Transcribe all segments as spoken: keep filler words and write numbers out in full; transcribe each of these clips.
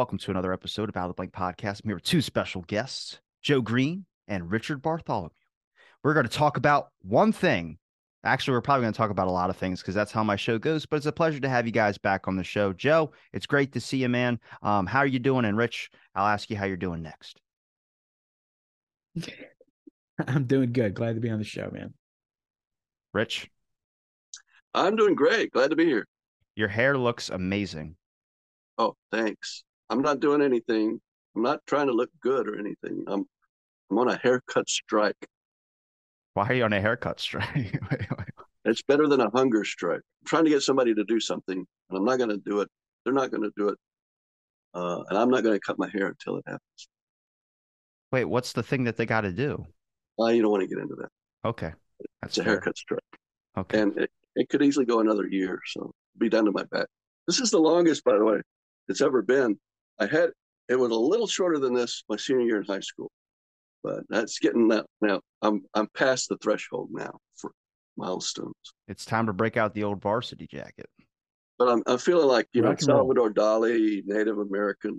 Welcome to another episode of Out of the Blank Podcast. I'm here with two special guests, Joe Green and Richard Bartholomew. We're going to talk about one thing. Actually, we're probably going to talk about a lot of things because that's how my show goes. But it's a pleasure to have you guys back on the show. Joe, it's great to see you, man. Um, how are you doing? And Rich, I'll ask you how you're doing next. I'm doing good. Glad to be on the show, man. Rich? I'm doing great. Glad to be here. Your hair looks amazing. Oh, thanks. I'm not doing anything. I'm not trying to look good or anything. I'm I'm on a haircut strike. Why are you on a haircut strike? It's better than a hunger strike. I'm trying to get somebody to do something, and I'm not going to do it. They're not going to do it, uh, and I'm not going to cut my hair until it happens. Wait, what's the thing that they got to do? Uh, you don't want to get into that. Okay, that's it's a fair. haircut strike. Okay, and it, it could easily go another year, so it'll be down to my back. This is the longest, by the way, it's ever been. I had, it was a little shorter than this my senior year in high school, but that's getting that now. I'm, I'm past the threshold now for milestones. It's time to break out the old varsity jacket. But I'm, I'm feeling like, you know, Salvador Dali, Native American,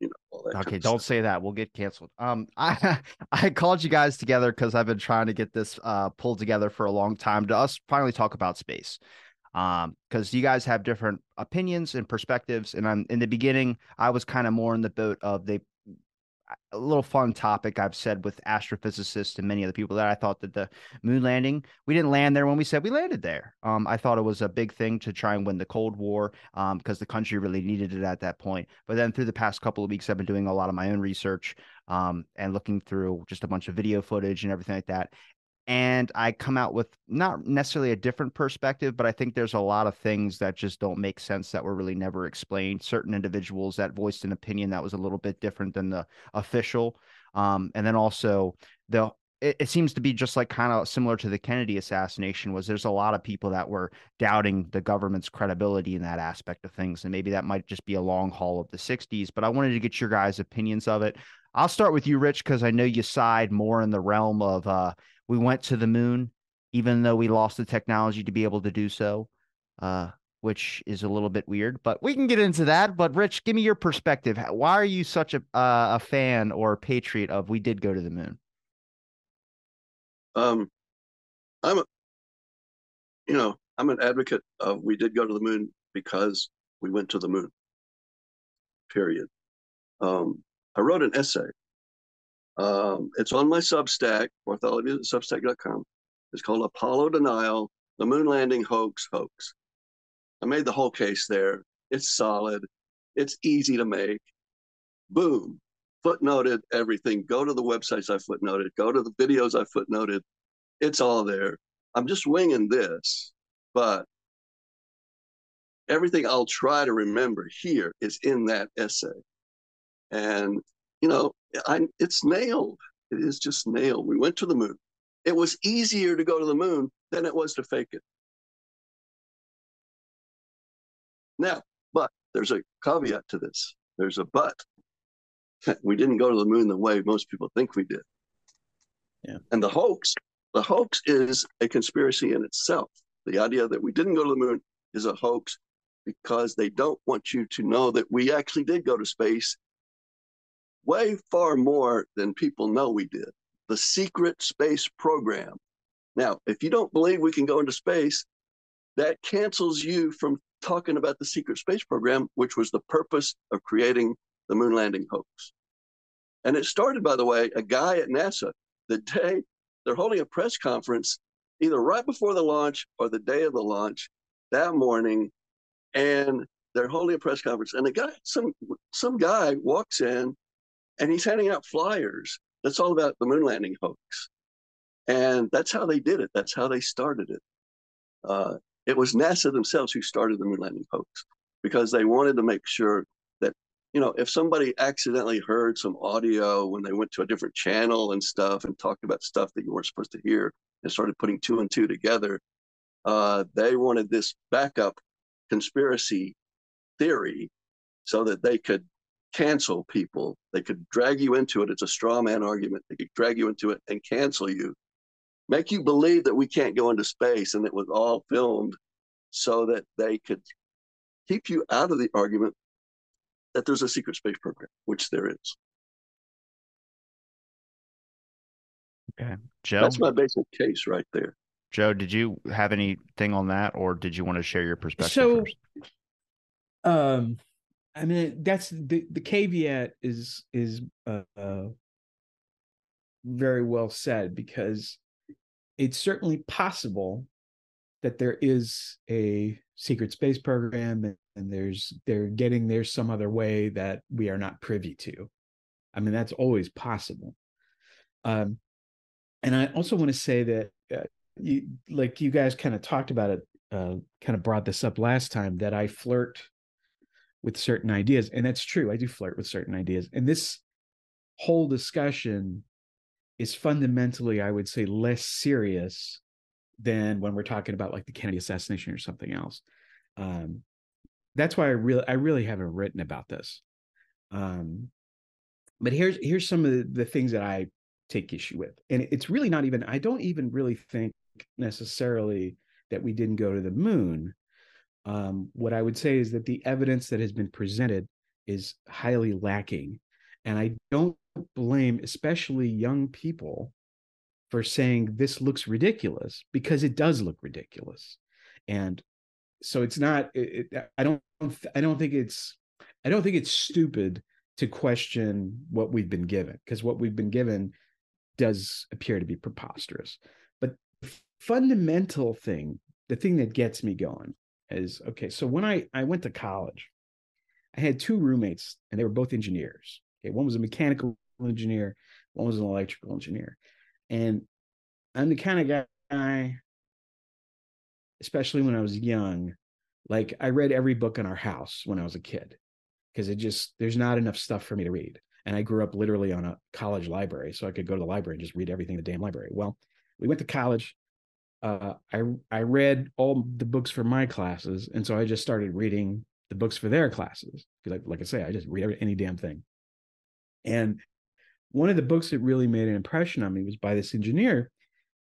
you know, all that. Okay. Don't say that. We'll get canceled. Um, I, I called you guys together because I've been trying to get this uh, pulled together for a long time to us finally talk about space. Um, because you guys have different opinions and perspectives. And I'm in the beginning, I was kind of more in the boat of they a little fun topic I've said with astrophysicists and many other people that I thought that the moon landing, we didn't land there when we said we landed there. Um, I thought it was a big thing to try and win the Cold War um, because the country really needed it at that point. But then through the past couple of weeks, I've been doing a lot of my own research um, and looking through just a bunch of video footage and everything like that. And I come out with not necessarily a different perspective, but I think there's a lot of things that just don't make sense that were really never explained. Certain individuals that voiced an opinion that was a little bit different than the official. Um, and then also, the it, it seems to be just like kind of similar to the Kennedy assassination was there's a lot of people that were doubting the government's credibility in that aspect of things. And maybe that might just be a long haul of the sixties. But I wanted to get your guys' opinions of it. I'll start with you, Rich, because I know you side more in the realm of uh, – we went to the moon, even though we lost the technology to be able to do so, uh, which is a little bit weird, but we can get into that. But Rich, give me your perspective. Why are you such a, uh, a fan or a patriot of we did go to the moon? Um, I'm, a, you know, I'm an advocate of we did go to the moon because we went to the moon, period. Um, I wrote an essay. Um, it's on my Substack, bartholomew substack dot com. It's called Apollo Denial, the Moon Landing Hoax Hoax. I made the whole case there. It's solid. It's easy to make. Boom. Footnoted everything. Go to the websites I footnoted. Go to the videos I footnoted. It's all there. I'm just winging this, but everything I'll try to remember here is in that essay. And, you know, I, it's nailed. It is just nailed. We went to the moon. It was easier to go to the moon than it was to fake it. Now, but there's a caveat to this. There's a but. We didn't go to the moon the way most people think we did. Yeah. And the hoax, the hoax is a conspiracy in itself. The idea that we didn't go to the moon is a hoax because they don't want you to know that we actually did go to space. Way far more than people know we did. The secret space program. Now, if you don't believe we can go into space, that cancels you from talking about the secret space program, which was the purpose of creating the moon landing hoax. And it started, by the way, a guy at NASA, the day they're holding a press conference, either right before the launch or the day of the launch that morning. And they're holding a press conference. And a guy, some some guy walks in, and he's handing out flyers. That's all about the moon landing hoax. And that's how they did it. That's how they started it. Uh, it was NASA themselves who started the moon landing hoax because they wanted to make sure that, you know, if somebody accidentally heard some audio when they went to a different channel and stuff and talked about stuff that you weren't supposed to hear and started putting two and two together, uh, they wanted this backup conspiracy theory so that they could cancel people. They could drag you into it. It's a straw man argument. They could drag you into it and cancel you, make you believe that we can't go into space. And it was all filmed so that they could keep you out of the argument that there's a secret space program, which there is. Okay, Joe. That's my basic case right there. Joe, did you have anything on that, or did you want to share your perspective so, first? Um, I mean, that's the the caveat is is uh, uh, very well said, because it's certainly possible that there is a secret space program, and, and there's they're getting there some other way that we are not privy to. I mean, that's always possible. Um, and I also want to say that. Uh, You, like you guys kind of talked about it, uh, kind of brought this up last time, that I flirt with certain ideas. And that's true. I do flirt with certain ideas. And this whole discussion is fundamentally, I would say, less serious than when we're talking about like the Kennedy assassination or something else. Um, that's why I really, I really haven't written about this. Um, but here's, here's some of the, the things that I take issue with. And it's really not even, I don't even really think necessarily that we didn't go to the moon. Um, what I would say is that the evidence that has been presented is highly lacking. And I don't blame especially young people for saying this looks ridiculous, because it does look ridiculous. And so it's not, it, it, I don't, I don't think it's, I don't think it's stupid to question what we've been given, because what we've been given does appear to be preposterous. But the fundamental thing, the thing that gets me going is, okay, so when I, I went to college, I had two roommates, and they were both engineers. Okay, one was a mechanical engineer, one was an electrical engineer. And I'm the kind of guy, especially when I was young, like I read every book in our house when I was a kid, because it just, there's not enough stuff for me to read. And I grew up literally on a college library, so I could go to the library and just read everything in the damn library. Well, we went to college. Uh, I I read all the books for my classes, and so I just started reading the books for their classes. Because, like I say, I just read every, any damn thing. And one of the books that really made an impression on me was by this engineer,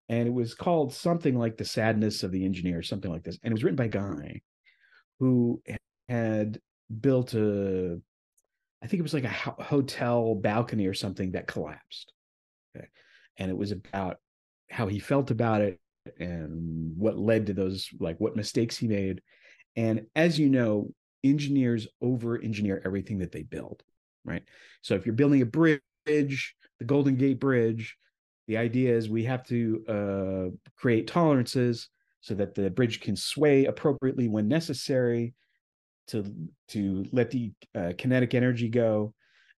and it was called something like The Sadness of the Engineer, something like this. And it was written by a guy who had built a, I think it was like a hotel balcony or something that collapsed. Okay. And it was about how he felt about it and what led to those, like what mistakes he made. And as you know, engineers over-engineer everything that they build, right? So if you're building a bridge, the Golden Gate Bridge, the idea is we have to uh, create tolerances so that the bridge can sway appropriately when necessary to to let the uh, kinetic energy go.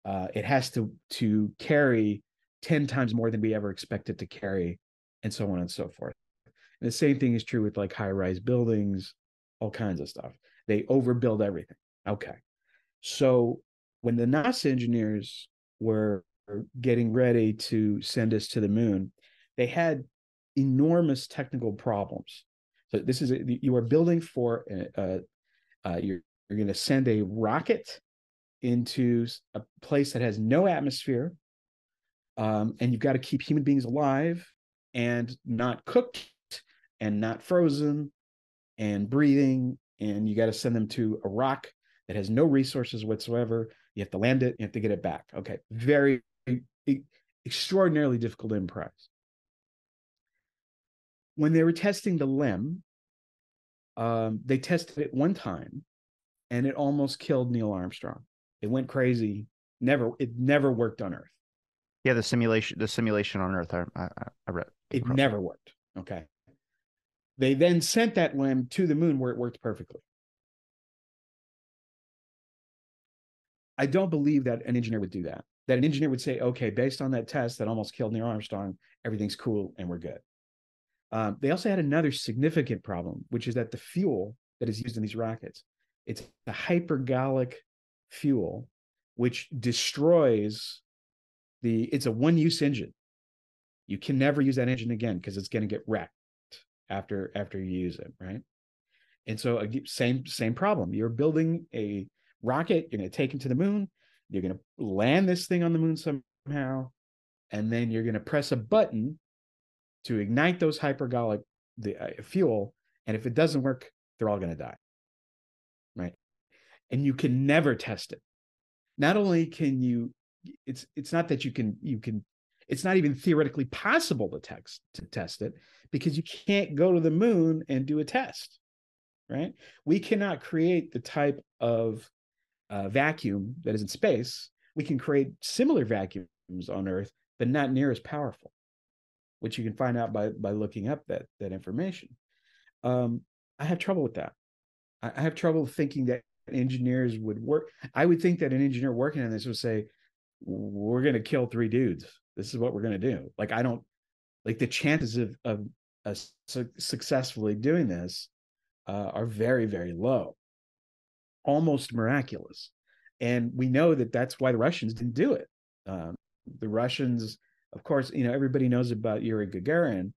Uh, it has to to carry ten times more than we ever expect it to carry, and so on and so forth. And the same thing is true with like high-rise buildings, all kinds of stuff. They overbuild everything. Okay. So when the NASA engineers were getting ready to send us to the moon, they had enormous technical problems. So this is, a, you are building for, uh, uh, you're You're going to send a rocket into a place that has no atmosphere, um, and you've got to keep human beings alive and not cooked and not frozen and breathing, and you got to send them to a rock that has no resources whatsoever. You have to land it. You have to get it back. Okay, very extraordinarily difficult enterprise. When they were testing the LEM, um, they tested it one time, and it almost killed Neil Armstrong. It went crazy. Never, it never worked on Earth. Yeah, the simulation, the simulation on Earth. I, I, I read it never worked. Okay. They then sent that LEM to the moon, where it worked perfectly. I don't believe that an engineer would do that. That an engineer would say, "Okay, based on that test that almost killed Neil Armstrong, everything's cool and we're good." Um, they also had another significant problem, which is that the fuel that is used in these rockets, it's a hypergolic fuel, which destroys the, it's a one-use engine. You can never use that engine again because it's going to get wrecked after after you use it, right? And so same, same problem. You're building a rocket. You're going to take it to the moon. You're going to land this thing on the moon somehow. And then you're going to press a button to ignite those hypergolic the, uh, fuel. And if it doesn't work, they're all going to die. Right. And you can never test it. not only can you, it's it's not that you can, you can, it's not even theoretically possible to text to test it, because you can't go to the moon and do a test, right? We cannot create the type of uh, vacuum that is in space. We can create similar vacuums on Earth, but not near as powerful, which you can find out by by looking up that that information. Um, I have trouble with that. I, I have trouble thinking that engineers would work. I would think that an engineer working on this would say, we're going to kill three dudes. This is what we're going to do. Like, I don't, like the chances of, of us su- successfully doing this uh, are very, very low, almost miraculous. And we know that that's why the Russians didn't do it. Um, the Russians, of course, you know, everybody knows about Yuri Gagarin.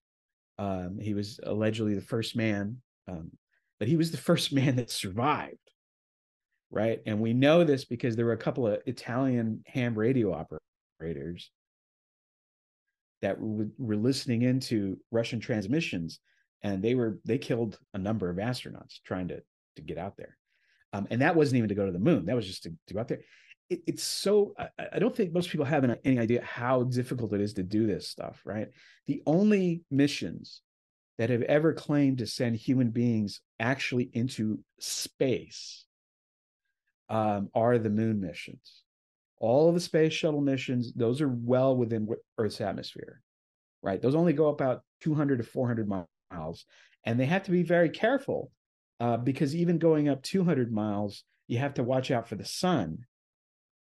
Um, he was allegedly the first man, um, but he was the first man that survived. Right. And we know this because there were a couple of Italian ham radio operators that were, were listening into Russian transmissions, and they were they killed a number of astronauts trying to, to get out there. Um, and that wasn't even to go to the moon. That was just to, to go out there. It, it's so I, I don't think most people have an, any idea how difficult it is to do this stuff. Right. The only missions that have ever claimed to send human beings actually into space Um, are the moon missions. All of the space shuttle missions, those are well within Earth's atmosphere, right? Those only go about two hundred to four hundred miles, and they have to be very careful uh, because even going up two hundred miles, you have to watch out for the sun.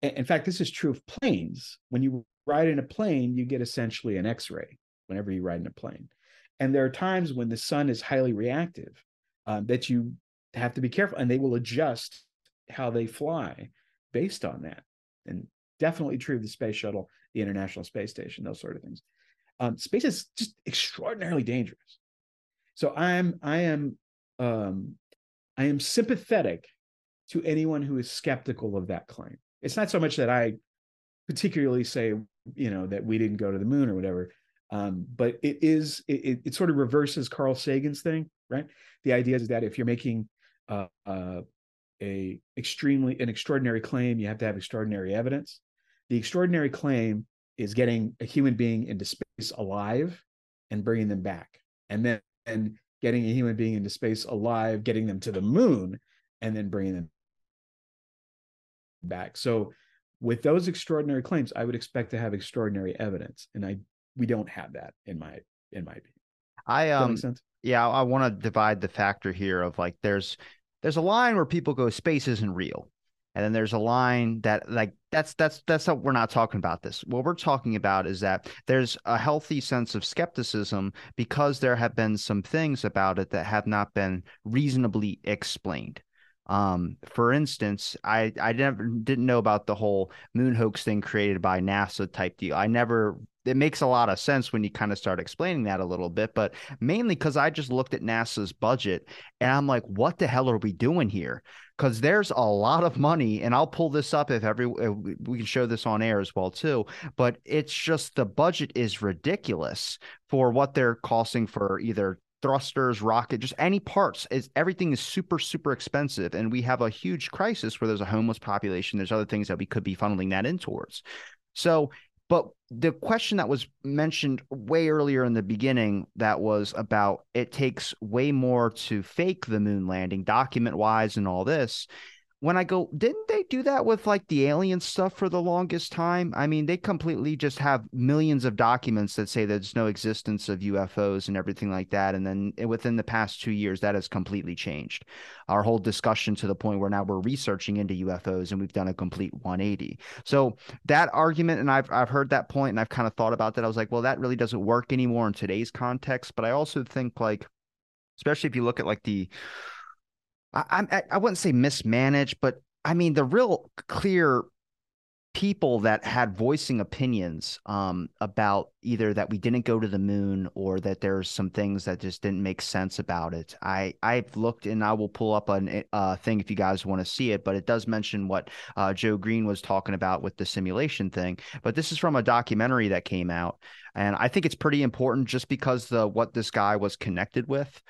In fact, this is true of planes. When you ride in a plane, you get essentially an X-ray whenever you ride in a plane. And there are times when the sun is highly reactive um, that you have to be careful, and they will adjust how they fly based on that. And definitely true of the space shuttle, the International Space Station, those sort of things. Um, space is just extraordinarily dangerous. So I'm, I am, um, I am sympathetic to anyone who is skeptical of that claim. It's not so much that I particularly say, you know, that we didn't go to the moon or whatever. Um, but it is, it, it sort of reverses Carl Sagan's thing, right? The idea is that if you're making, uh, uh, a extremely an extraordinary claim, you have to have extraordinary evidence. The extraordinary claim is getting a human being into space alive and bringing them back, and then and getting a human being into space alive, getting them to the moon, and then bringing them back. So with those extraordinary claims, I would expect to have extraordinary evidence, and I we don't have that in my in my opinion. I um yeah I want to divide the factor here of like there's There's a line where people go, space isn't real. And then there's a line that like, that's, that's, that's what we're not talking about this. What we're talking about is that there's a healthy sense of skepticism because there have been some things about it that have not been reasonably explained. Um, for instance, I, I never didn't know about the whole moon hoax thing created by NASA type deal. I never, it makes a lot of sense when you kind of start explaining that a little bit, but mainly because I just looked at NASA's budget and I'm like, what the hell are we doing here? Because there's a lot of money, and I'll pull this up if every if we can show this on air as well too, but it's just the budget is ridiculous for what they're costing for either thrusters, rocket, just any parts. Is everything is super, super expensive. And we have a huge crisis where there's a homeless population. There's other things that we could be funneling that in towards. So, but the question that was mentioned way earlier in the beginning that was about it takes way more to fake the moon landing document wise and all this. When I go, didn't they do that with like the alien stuff for the longest time? I mean, they completely just have millions of documents that say there's no existence of U F Os and everything like that. And then within the past two years, that has completely changed our whole discussion to the point where now we're researching into U F Os and we've done a complete one eighty. So that argument, and I've, I've heard that point and I've kind of thought about that. I was like, well, that really doesn't work anymore in today's context. But I also think like, especially if you look at like the I, I wouldn't say mismanaged, but I mean, the real clear people that had voicing opinions um, about either that we didn't go to the moon or that there's some things that just didn't make sense about it. I, I've looked, and I will pull up a uh, thing if you guys want to see it, but it does mention what uh, Joe Green was talking about with the simulation thing. But this is from a documentary that came out, and I think it's pretty important just because the what this guy was connected with.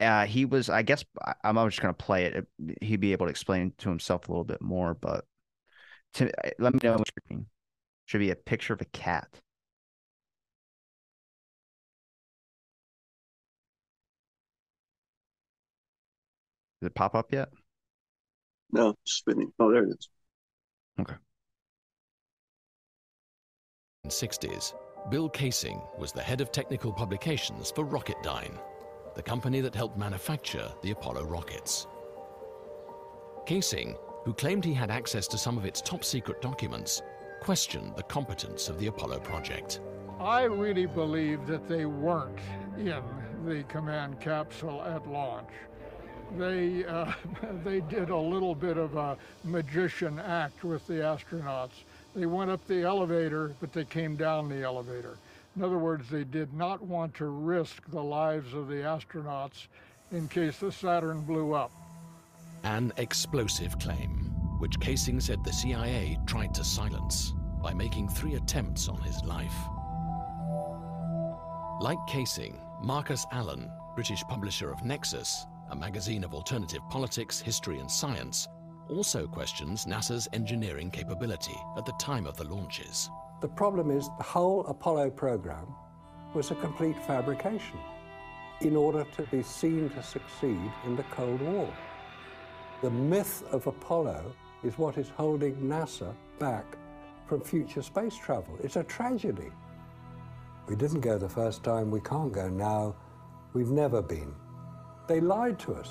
Uh, he was, I guess, I'm just going to play it. He'd be able to explain to himself a little bit more, but to, let me know what you're thinking. Should be a picture of a cat. Did it pop up yet? No, it's spinning. Oh, there it is. Okay. In the sixties, Bill Kaysing was the head of technical publications for Rocketdyne, the company that helped manufacture the Apollo rockets. Kaysing, who claimed he had access to some of its top-secret documents, questioned the competence of the Apollo project. I really believe that they weren't in the command capsule at launch. They, uh, they did a little bit of a magician act with the astronauts. They went up the elevator, but they came down the elevator. In other words, they did not want to risk the lives of the astronauts in case the Saturn blew up. An explosive claim, which Kaysing said the C I A tried to silence by making three attempts on his life. Like Kaysing, Marcus Allen, British publisher of Nexus, a magazine of alternative politics, history, and science, also questions NASA's engineering capability at the time of the launches. The problem is the whole Apollo program was a complete fabrication in order to be seen to succeed in the Cold War. The myth of Apollo is what is holding NASA back from future space travel. It's a tragedy. We didn't go the first time, we can't go now, we've never been. They lied to us.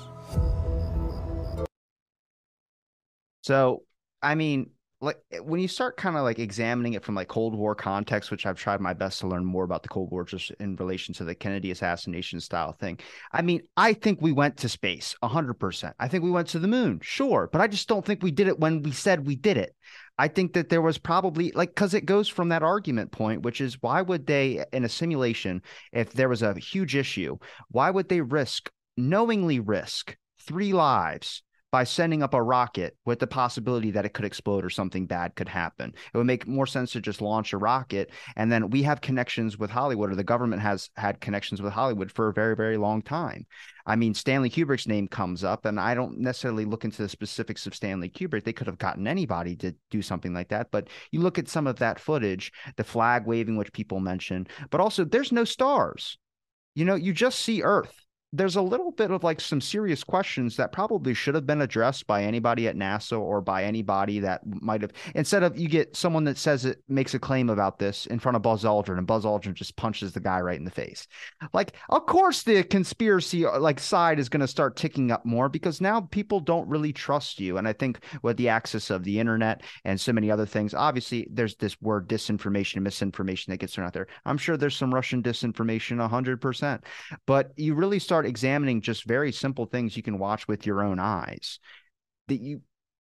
So, I mean, like when you start kind of like examining it from like Cold War context, which I've tried my best to learn more about the Cold War just in relation to the Kennedy assassination style thing. I mean, I think we went to space one hundred percent. I think we went to the moon, sure, but I just don't think we did it when we said we did it. I think that there was probably like because it goes from that argument point, which is why would they in a simulation, if there was a huge issue, why would they risk knowingly risk three lives by sending up a rocket with the possibility that it could explode or something bad could happen? It would make more sense to just launch a rocket. And then we have connections with Hollywood, or the government has had connections with Hollywood for a very, very long time. I mean, Stanley Kubrick's name comes up, and I don't necessarily look into the specifics of Stanley Kubrick. They could have gotten anybody to do something like that. But you look at some of that footage, the flag waving, which people mention, but also there's no stars. You know, you just see Earth. There's a little bit of like some serious questions that probably should have been addressed by anybody at NASA or by anybody that might have, instead of you get someone that says it makes a claim about this in front of Buzz Aldrin and Buzz Aldrin just punches the guy right in the face. Like, of course the conspiracy like side is going to start ticking up more because now people don't really trust you. And I think with the access of the internet and so many other things, obviously there's this word disinformation and misinformation that gets thrown out there. I'm sure there's some Russian disinformation one hundred percent, but you really start examining just very simple things you can watch with your own eyes that you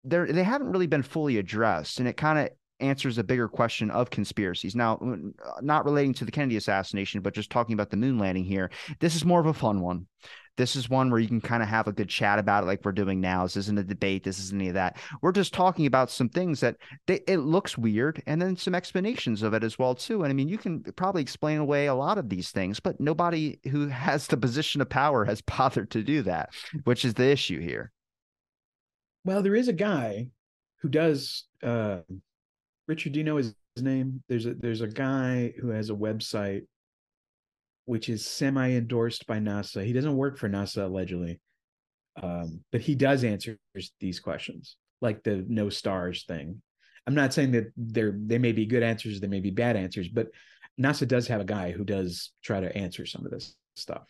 there they haven't really been fully addressed, and it kind of answers a bigger question of conspiracies. Now, not relating to the Kennedy assassination, but just talking about the moon landing here, this is more of a fun one. This is one where you can kind of have a good chat about it like we're doing now. This isn't a debate. This isn't any of that. We're just talking about some things that they, it looks weird, and then some explanations of it as well too. And I mean, you can probably explain away a lot of these things, but nobody who has the position of power has bothered to do that, which is the issue here. Well, there is a guy who does uh... – Richard, do you know his, his name? There's a there's a guy who has a website which is semi-endorsed by NASA. He doesn't work for NASA allegedly, um, but he does answer these questions, like the no stars thing. I'm not saying that there they may be good answers, there may be bad answers, but NASA does have a guy who does try to answer some of this stuff.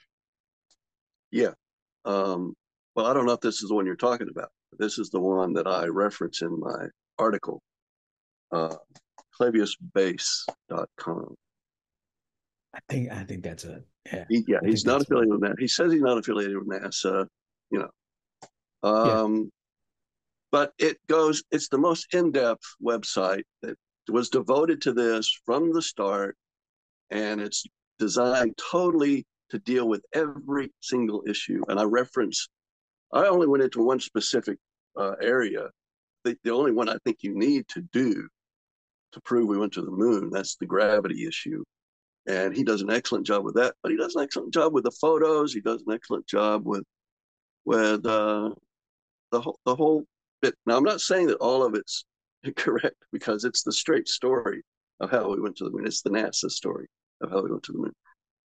Yeah. Um, well, I don't know if this is the one you're talking about. But this is the one that I reference in my article. Uh, Clavius Base dot com. I think I think that's a yeah. He, yeah he's not affiliated a... with that. He says he's not affiliated with NASA. You know, um, yeah. But it goes. It's the most in-depth website that was devoted to this from the start, and it's designed totally to deal with every single issue. And I reference. I only went into one specific uh, area. The, the only one I think you need to do. To prove we went to the moon, that's the gravity issue. And he does an excellent job with that, but he does an excellent job with the photos. He does an excellent job with with uh, the, whole, the whole bit. Now, I'm not saying that all of it's correct, because it's the straight story of how we went to the moon. It's the NASA story of how we went to the moon.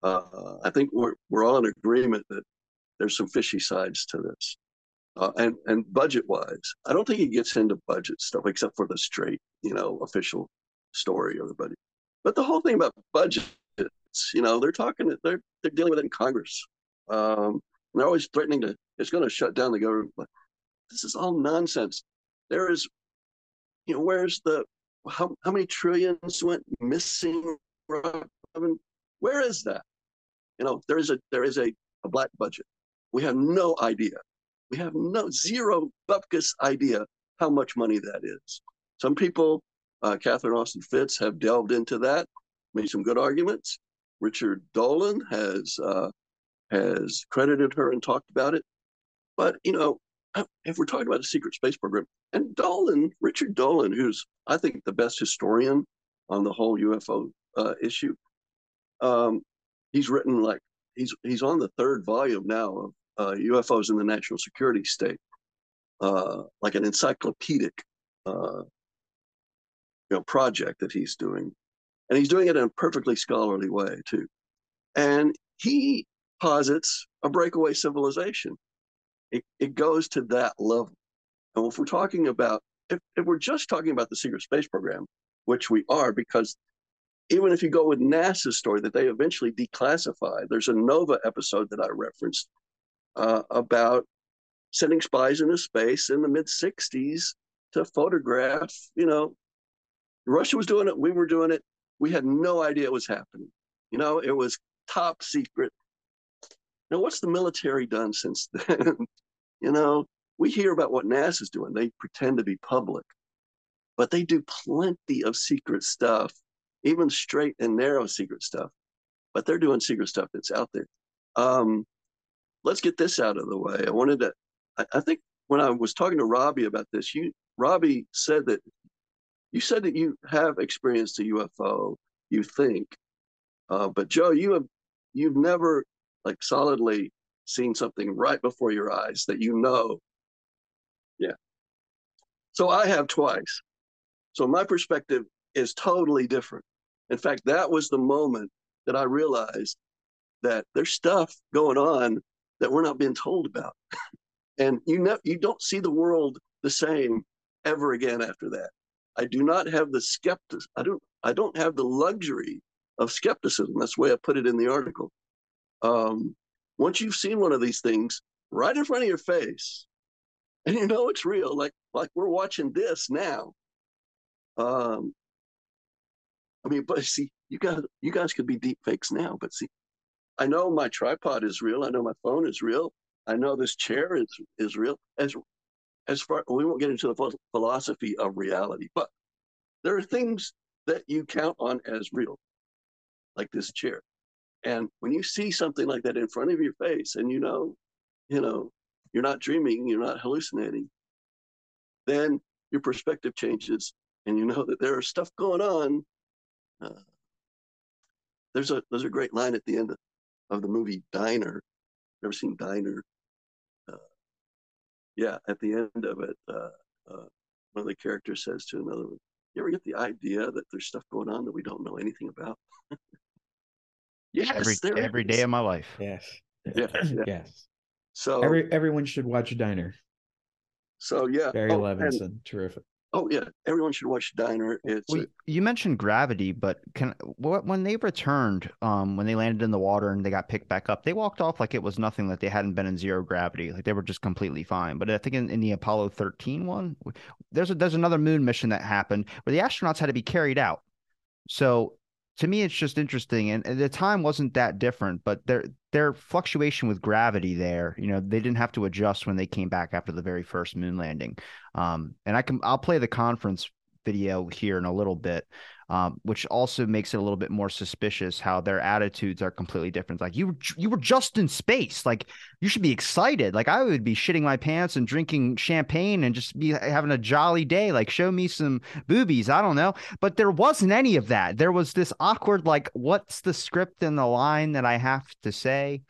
Uh, I think we're we're all in agreement that there's some fishy sides to this. Uh, and and budget-wise, I don't think he gets into budget stuff except for the straight, you know, official story of the budget. But the whole thing about budgets, you know, they're talking, they're they're dealing with it in Congress. Um, and they're always threatening to, it's going to shut down the government. This is all nonsense. There is, you know, where's the, how how many trillions went missing? Robin? Where is that? You know, there is a there is a, a black budget. We have no idea. We have no zero bupkis idea how much money that is. Some people, uh, Catherine Austin Fitz, have delved into that, made some good arguments. Richard Dolan has uh, has credited her and talked about it. But you know, if we're talking about a secret space program, and Dolan, Richard Dolan, who's I think the best historian on the whole U F O uh, issue, um, he's written like he's he's on the third volume now of Uh, U F Os in the national security state, uh, like an encyclopedic, uh, you know, project that he's doing, and he's doing it in a perfectly scholarly way too. And he posits a breakaway civilization. It it goes to that level. And if we're talking about, if, if we're just talking about the secret space program, which we are, because even if you go with NASA's story that they eventually declassified, there's a NOVA episode that I referenced. Uh, about sending spies into space in the mid sixties to photograph, you know, Russia was doing it, we were doing it, we had no idea it was happening. You know, it was top secret. Now, what's the military done since then? You know, we hear about what NASA's doing. They pretend to be public, but they do plenty of secret stuff, even straight and narrow secret stuff, but they're doing secret stuff that's out there. Um, Let's get this out of the way. I wanted to, I, I think when I was talking to Robbie about this, you, Robbie said that, you said that you have experienced a U F O, you think, uh, but Joe, you have, you've never like solidly seen something right before your eyes that you know. Yeah. So I have twice. So my perspective is totally different. In fact, that was the moment that I realized that there's stuff going on that we're not being told about. And you know, you don't see the world the same ever again after that. I do not have the skeptic, I don't, I don't have the luxury of skepticism. That's the way I put it in the article. Um, once you've seen one of these things right in front of your face, and you know it's real, like like we're watching this now. Um, I mean, but see, you guys, you guys could be deep fakes now, but see, I know my tripod is real. I know my phone is real. I know this chair is is real. As as far, we won't get into the philosophy of reality, but there are things that you count on as real, like this chair. And when you see something like that in front of your face, and you know, you know, you're not dreaming, you're not hallucinating, then your perspective changes, and you know that there is stuff going on. Uh, there's a there's a great line at the end of. of the movie Diner. Never seen Diner. Uh, yeah, at the end of it, uh, uh, one of the characters says to another one, you ever get the idea that there's stuff going on that we don't know anything about? Yes, every, there every is. Day of my life. Yes. Yes. Yes. Yes. So every, everyone should watch Diner. So yeah. Barry oh, Levinson, and, terrific. Oh yeah, everyone should watch Diner. It's well, a... You mentioned gravity, but can what when they returned, um, when they landed in the water and they got picked back up, they walked off like it was nothing, like they hadn't been in zero gravity, like they were just completely fine. But I think in, in the Apollo thirteen one, there's a, there's another moon mission that happened where the astronauts had to be carried out. So to me, it's just interesting, and, and the time wasn't that different, but their their fluctuation with gravity there, you know, they didn't have to adjust when they came back after the very first moon landing. Um, and I can I'll play the conference video here in a little bit, um, which also makes it a little bit more suspicious how their attitudes are completely different. Like you you were just in space, like you should be excited. Like I would be shitting my pants and drinking champagne and just be having a jolly day. Like show me some boobies, I don't know. But there wasn't any of that. There was this awkward, like, what's the script and the line that I have to say?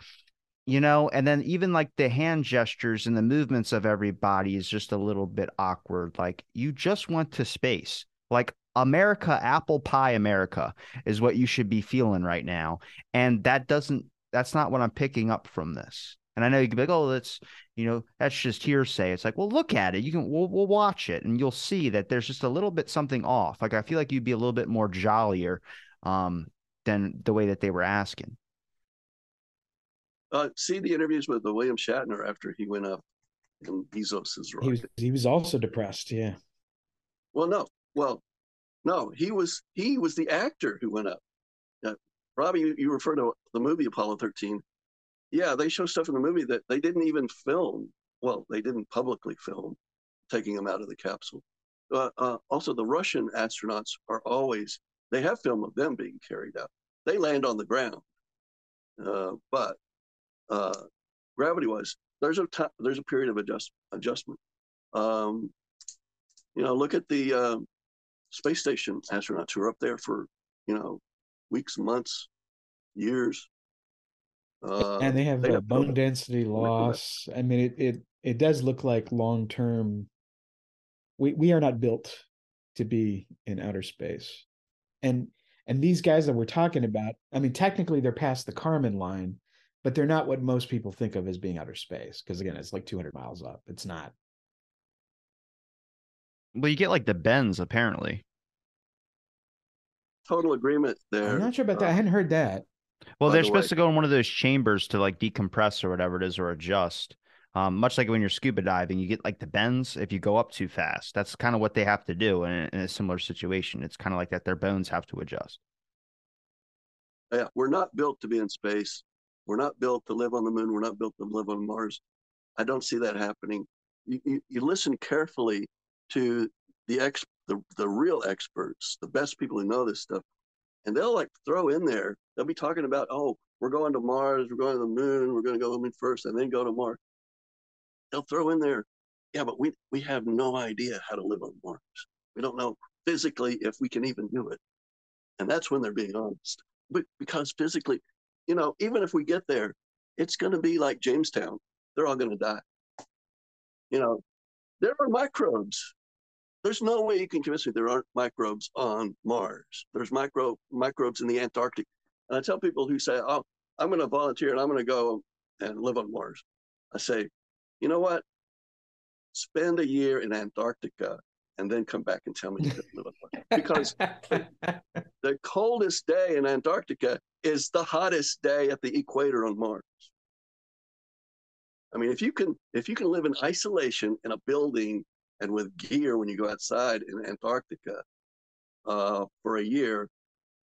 you know, and then even like the hand gestures and the movements of everybody is just a little bit awkward. Like, you just went to space. Like, America, apple pie America is what you should be feeling right now. And that doesn't, that's not what I'm picking up from this. And I know you can be like, oh, that's, you know, that's just hearsay. It's like, well, look at it. You can, we'll, we'll watch it and you'll see that there's just a little bit something off. Like, I feel like you'd be a little bit more jollier um, than the way that they were asking. Uh, see the interviews with the William Shatner after he went up in Bezos's rocket. He was, he was also depressed, yeah. Well, no. Well, no, he was he was the actor who went up. Uh, Robbie, you, you refer to the movie Apollo thirteen. Yeah, they show stuff in the movie that they didn't even film. Well, they didn't publicly film taking him out of the capsule. Uh, uh, also, the Russian astronauts are always, they have film of them being carried out. They land on the ground. Uh, but Uh, gravity-wise, there's a t- there's a period of adjust- adjustment. Um, you know, look at the uh, space station astronauts who are up there for, you know, weeks, months, years. Uh, and they have they a have bone density loss. I mean, it, it, it does look like long-term, we, we are not built to be in outer space. And, and these guys that we're talking about, I mean, technically they're past the Kármán line, but they're not what most people think of as being outer space. Because again, it's like two hundred miles up. It's not. Well, you get like the bends, apparently. Total agreement there. I'm not sure about uh, that. I hadn't heard that. Well, they're the supposed way. to go in one of those chambers to like decompress or whatever it is, or adjust. Um, much like when you're scuba diving, you get like the bends if you go up too fast. That's kind of what they have to do in a, in a similar situation. It's kind of like that. Their bones have to adjust. Yeah, we're not built to be in space. We're not built to live on the moon. We're not built to live on Mars. I don't see that happening. You, you, you listen carefully to the ex, the, the real experts, the best people who know this stuff, and they'll like throw in there. They'll be talking about, oh, we're going to Mars. We're going to the moon. We're going to go to the moon first and then go to Mars. They'll throw in there, yeah, but we we have no idea how to live on Mars. We don't know physically if we can even do it. And that's when they're being honest. But because physically, you know, even if we get there, it's going to be like Jamestown. They're all going to die. You know, there are microbes. There's no way you can convince me there aren't microbes on Mars. There's micro microbes in the Antarctic. And I tell people who say, oh, I'm going to volunteer and I'm going to go and live on Mars. I say, you know what? Spend a year in Antarctica and then come back and tell me you couldn't live on Mars. Because the coldest day in Antarctica is the hottest day at the equator on Mars. I mean, if you can if you can live in isolation in a building and with gear when you go outside in Antarctica uh, for a year,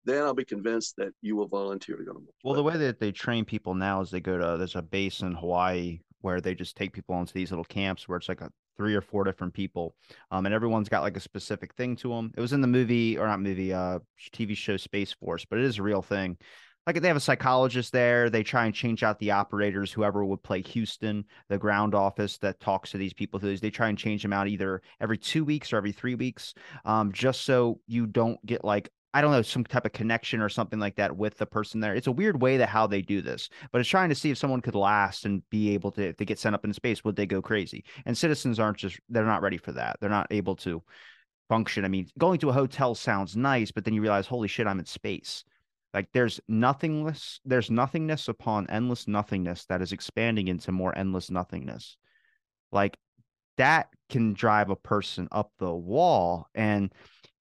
then I'll be convinced that you will volunteer to go to Mars. Well, the way that they train people now is they go to, there's a base in Hawaii where they just take people onto these little camps where it's like a three or four different people, um, and everyone's got like a specific thing to them. It was in the movie, or not movie, uh, T V show Space Force, but it is a real thing. Like, they have a psychologist there. They try and change out the operators, whoever would play Houston, the ground office that talks to these people. They try and change them out either every two weeks or every three weeks, um, just so you don't get like, I don't know, some type of connection or something like that with the person there. It's a weird way that how they do this, but it's trying to see if someone could last and be able to, if they get sent up in space, would they go crazy? And citizens aren't just, they're not ready for that. They're not able to function. I mean, going to a hotel sounds nice, but then you realize, holy shit, I'm in space. Like, there's nothingness, there's nothingness upon endless nothingness that is expanding into more endless nothingness. Like, that can drive a person up the wall. And,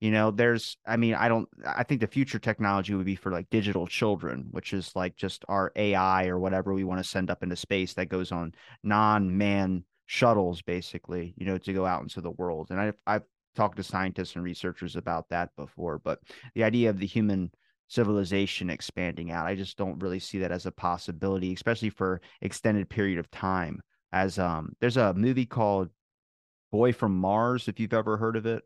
you know, there's, I mean, I don't, I think the future technology would be for like digital children, which is like just our A I or whatever we want to send up into space that goes on non-man shuttles, basically, you know, to go out into the world. And I've, I've talked to scientists and researchers about that before, but the idea of the human civilization expanding out, I just don't really see that as a possibility, especially for extended period of time. As um, there's a movie called Boy from Mars, if you've ever heard of it.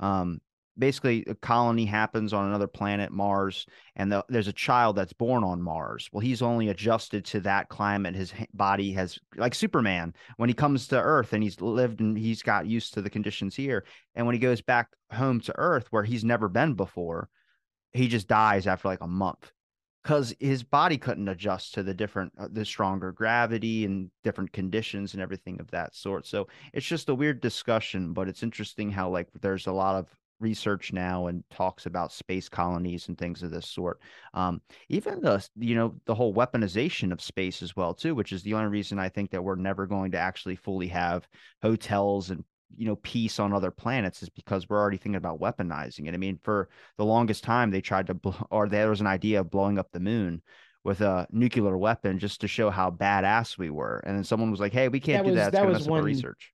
Um, Basically, a colony happens on another planet, Mars, and the, there's a child that's born on Mars. Well, he's only adjusted to that climate. His body has, like Superman, when he comes to Earth and he's lived and he's got used to the conditions here. And when he goes back home to Earth, where he's never been before, he just dies after like a month. because his body couldn't adjust to the different, uh, the stronger gravity and different conditions and everything of that sort. So it's just a weird discussion, but it's interesting how, like, there's a lot of research now and talks about space colonies and things of this sort. Um, even the, you know, the whole weaponization of space as well, too, which is the only reason I think that we're never going to actually fully have hotels and, you know, peace on other planets, is because we're already thinking about weaponizing it. I mean, for the longest time, they tried to, blow, or there was an idea of blowing up the moon with a nuclear weapon just to show how badass we were. And then someone was like, hey, we can't that do was, that. It's that was one research.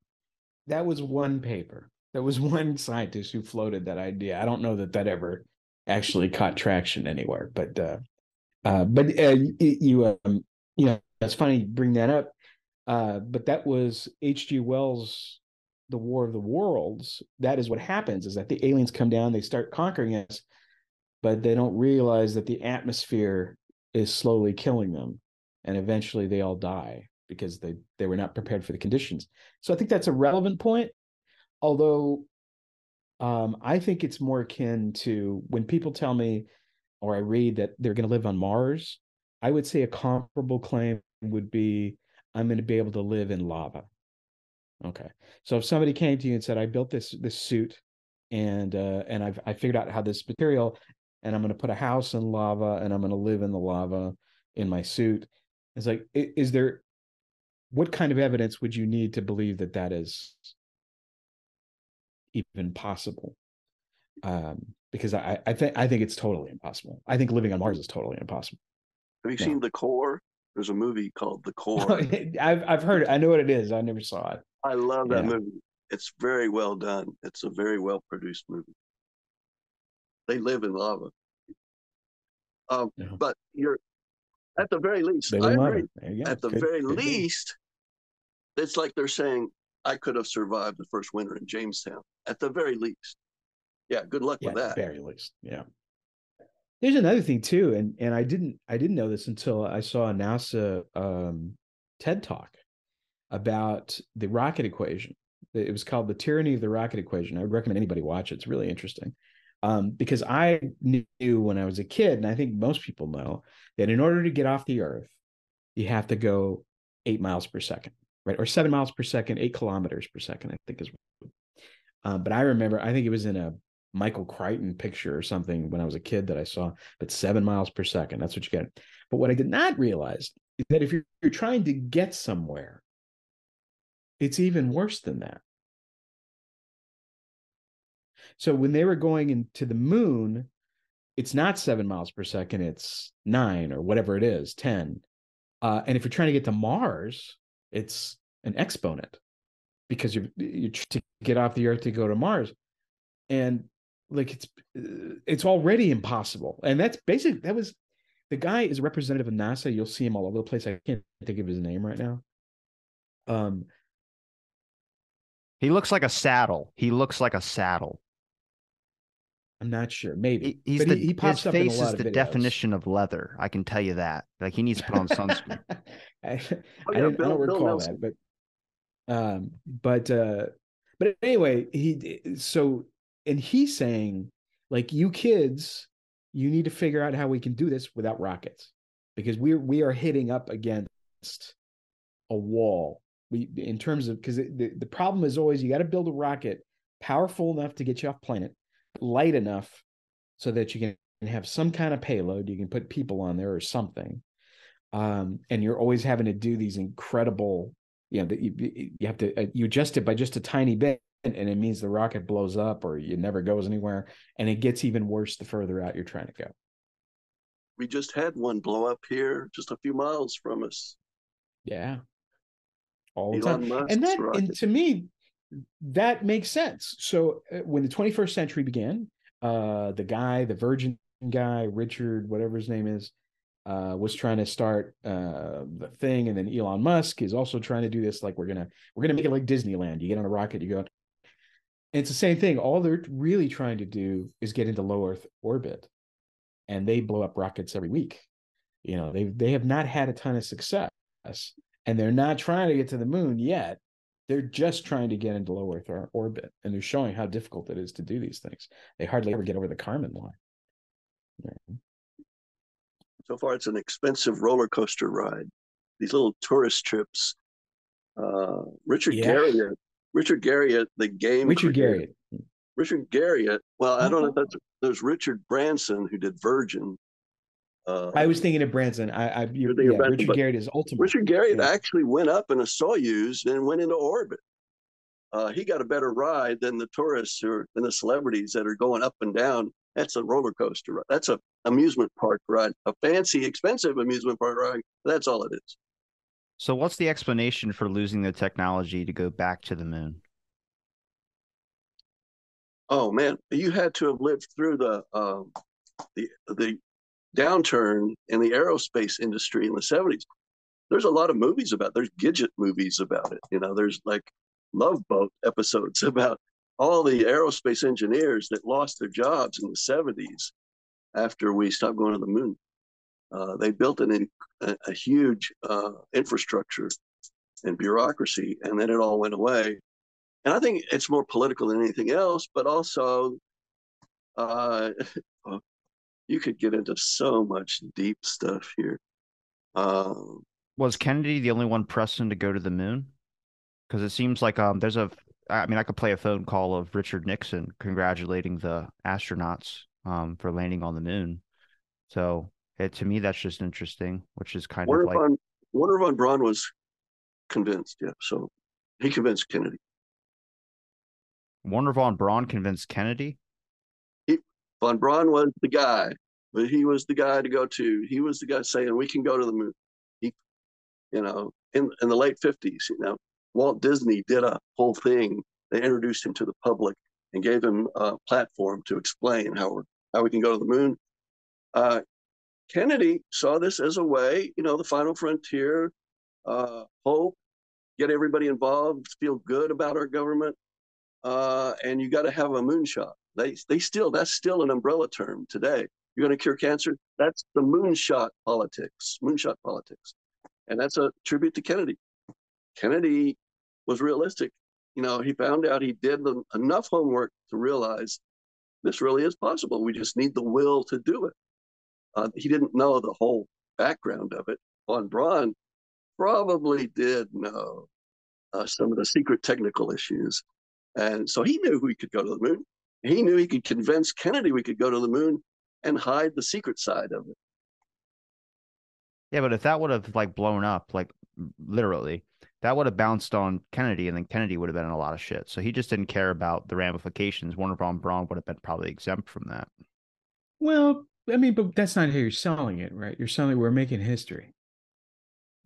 That was one paper. There was one scientist who floated that idea. I don't know that that ever actually caught traction anywhere, but, uh, uh, but uh, you, um, you know, it's funny you bring that up. Uh, but that was H G Wells' The War of the Worlds. That is what happens, is that the aliens come down, they start conquering us, but they don't realize that the atmosphere is slowly killing them. And eventually they all die because they, they were not prepared for the conditions. So I think that's a relevant point. Although um, I think it's more akin to when people tell me, or I read, that they're going to live on Mars, I would say a comparable claim would be, I'm going to be able to live in lava. Okay. So if somebody came to you and said, I built this this suit and uh, and I've I figured out how this material, and I'm going to put a house in lava and I'm going to live in the lava in my suit. It's like, is there, what kind of evidence would you need to believe that that is even possible? Um, because I, I think I think it's totally impossible. I think living on Mars is totally impossible. Have you no. seen The Core? There's a movie called The Core. I've I've heard it. I know what it is. I never saw it. I love that yeah. movie. It's very well done. It's a very well produced movie. They live in lava. Um, yeah. But you're at the very least. I agree. At the could, very could least, be. It's like they're saying, I could have survived the first winter in Jamestown. At the very least. Yeah, good luck yeah, with that. At the very least. Yeah. There's another thing too, and and I didn't I didn't know this until I saw a NASA um, TED Talk about the rocket equation. It was called The Tyranny of the Rocket Equation. I would recommend anybody watch it. It's really interesting, um, because I knew when I was a kid, and I think most people know, that in order to get off the Earth, you have to go eight miles per second, right, or seven miles per second, eight kilometers per second, I think is. Um, but I remember, I think it was in a Michael Crichton picture or something when I was a kid that I saw, but seven miles per second, that's what you get. But what I did not realize is that if you're, you're trying to get somewhere, it's even worse than that. So when they were going into the moon, it's not seven miles per second, it's nine or whatever it is, ten. Uh, and if you're trying to get to Mars, it's an exponent, because you're, you're to get off the Earth to go to Mars. And like, it's it's already impossible. And that's basically, that was, the guy is a representative of NASA. You'll see him all over the place. I can't think of his name right now. Um, He looks like a saddle. He looks like a saddle. I'm not sure. Maybe. He, he's but the, he, he pops his up face in a lot is of the videos. Definition of leather. I can tell you that. Like, he needs to put on sunscreen. I, I, oh, yeah, I, Bill, I don't recall Bill that. But, um, but, uh, but anyway, he, so, and he's saying, like, you kids, you need to figure out how we can do this without rockets, because we're we are hitting up against a wall. We, in terms of, because the, the problem is always, you got to build a rocket powerful enough to get you off planet, light enough so that you can have some kind of payload. You can put people on there or something. Um, and you're always having to do these incredible, you know, that you, you have to, uh, you adjust it by just a tiny bit, and it means the rocket blows up or it never goes anywhere. And it gets even worse the further out you're trying to go. We just had one blow up here just a few miles from us. Yeah. All the time. And that, and to me, that makes sense. So uh, when the twenty-first century began, uh, the guy, the Virgin guy, Richard, whatever his name is, uh, was trying to start uh, the thing. And then Elon Musk is also trying to do this. Like, we're gonna we're gonna make it like Disneyland. You get on a rocket, you go. And it's the same thing. All they're really trying to do is get into low Earth orbit, and they blow up rockets every week. You know, they they have not had a ton of success. And they're not trying to get to the moon yet. They're just trying to get into low Earth orbit. And they're showing how difficult it is to do these things. They hardly ever get over the Kármán line. Yeah. so far it's an expensive roller coaster ride. These little tourist trips. Uh, Richard yeah. Garriott, Richard Garriott, the game. Richard creator. Garriott. Richard Garriott. Well, I don't know if that's there's Richard Branson who did Virgin. Uh, I was thinking of Branson. I, I you're, you're yeah, Richard Garriott is ultimate. Richard Garriott yeah. actually went up in a Soyuz and went into orbit. Uh, he got a better ride than the tourists or than the celebrities that are going up and down. That's a roller coaster ride. That's a amusement park ride, a fancy, expensive amusement park ride. That's all it is. So what's the explanation for losing the technology to go back to the moon? Oh, man, you had to have lived through the uh, the the downturn in the aerospace industry in the seventies. There's a lot of movies about it. There's Gidget movies about it. You know, there's like Love Boat episodes about all the aerospace engineers that lost their jobs in the seventies after we stopped going to the moon. Uh, they built an, a, a huge uh, infrastructure and bureaucracy, and then it all went away. And I think it's more political than anything else, but also uh, you could get into so much deep stuff here. Um, Was Kennedy the only one pressing to go to the moon? Because it seems like um, there's a – I mean, I could play a phone call of Richard Nixon congratulating the astronauts um, for landing on the moon. So it, to me, that's just interesting, which is kind Wernher of like von, – Wernher von Braun was convinced, yeah. So he convinced Kennedy. Wernher von Braun convinced Kennedy? He, von Braun was the guy, but he was the guy to go to. He was the guy saying, we can go to the moon. He, you know, in, in the late fifties, you know. Walt Disney did a whole thing. They introduced him to the public and gave him a platform to explain how we're, how we can go to the moon. Uh, Kennedy saw this as a way, you know, the final frontier, uh, hope, get everybody involved, feel good about our government, uh, and you got to have a moonshot. They they still that's still an umbrella term today. You're going to cure cancer. That's the moonshot politics. Moonshot politics, and that's a tribute to Kennedy. Kennedy was realistic. You know, he found out he did the, enough homework to realize this really is possible. We just need the will to do it. Uh, he didn't know the whole background of it. Von Braun probably did know uh, some of the secret technical issues. And so he knew we could go to the moon. He knew he could convince Kennedy we could go to the moon and hide the secret side of it. Yeah, but if that would have like blown up, like literally, that would have bounced on Kennedy, and then Kennedy would have been in a lot of shit. So he just didn't care about the ramifications. Wernher von Braun would have been probably exempt from that. Well, I mean, but that's not how you're selling it, right? You're selling we're making history,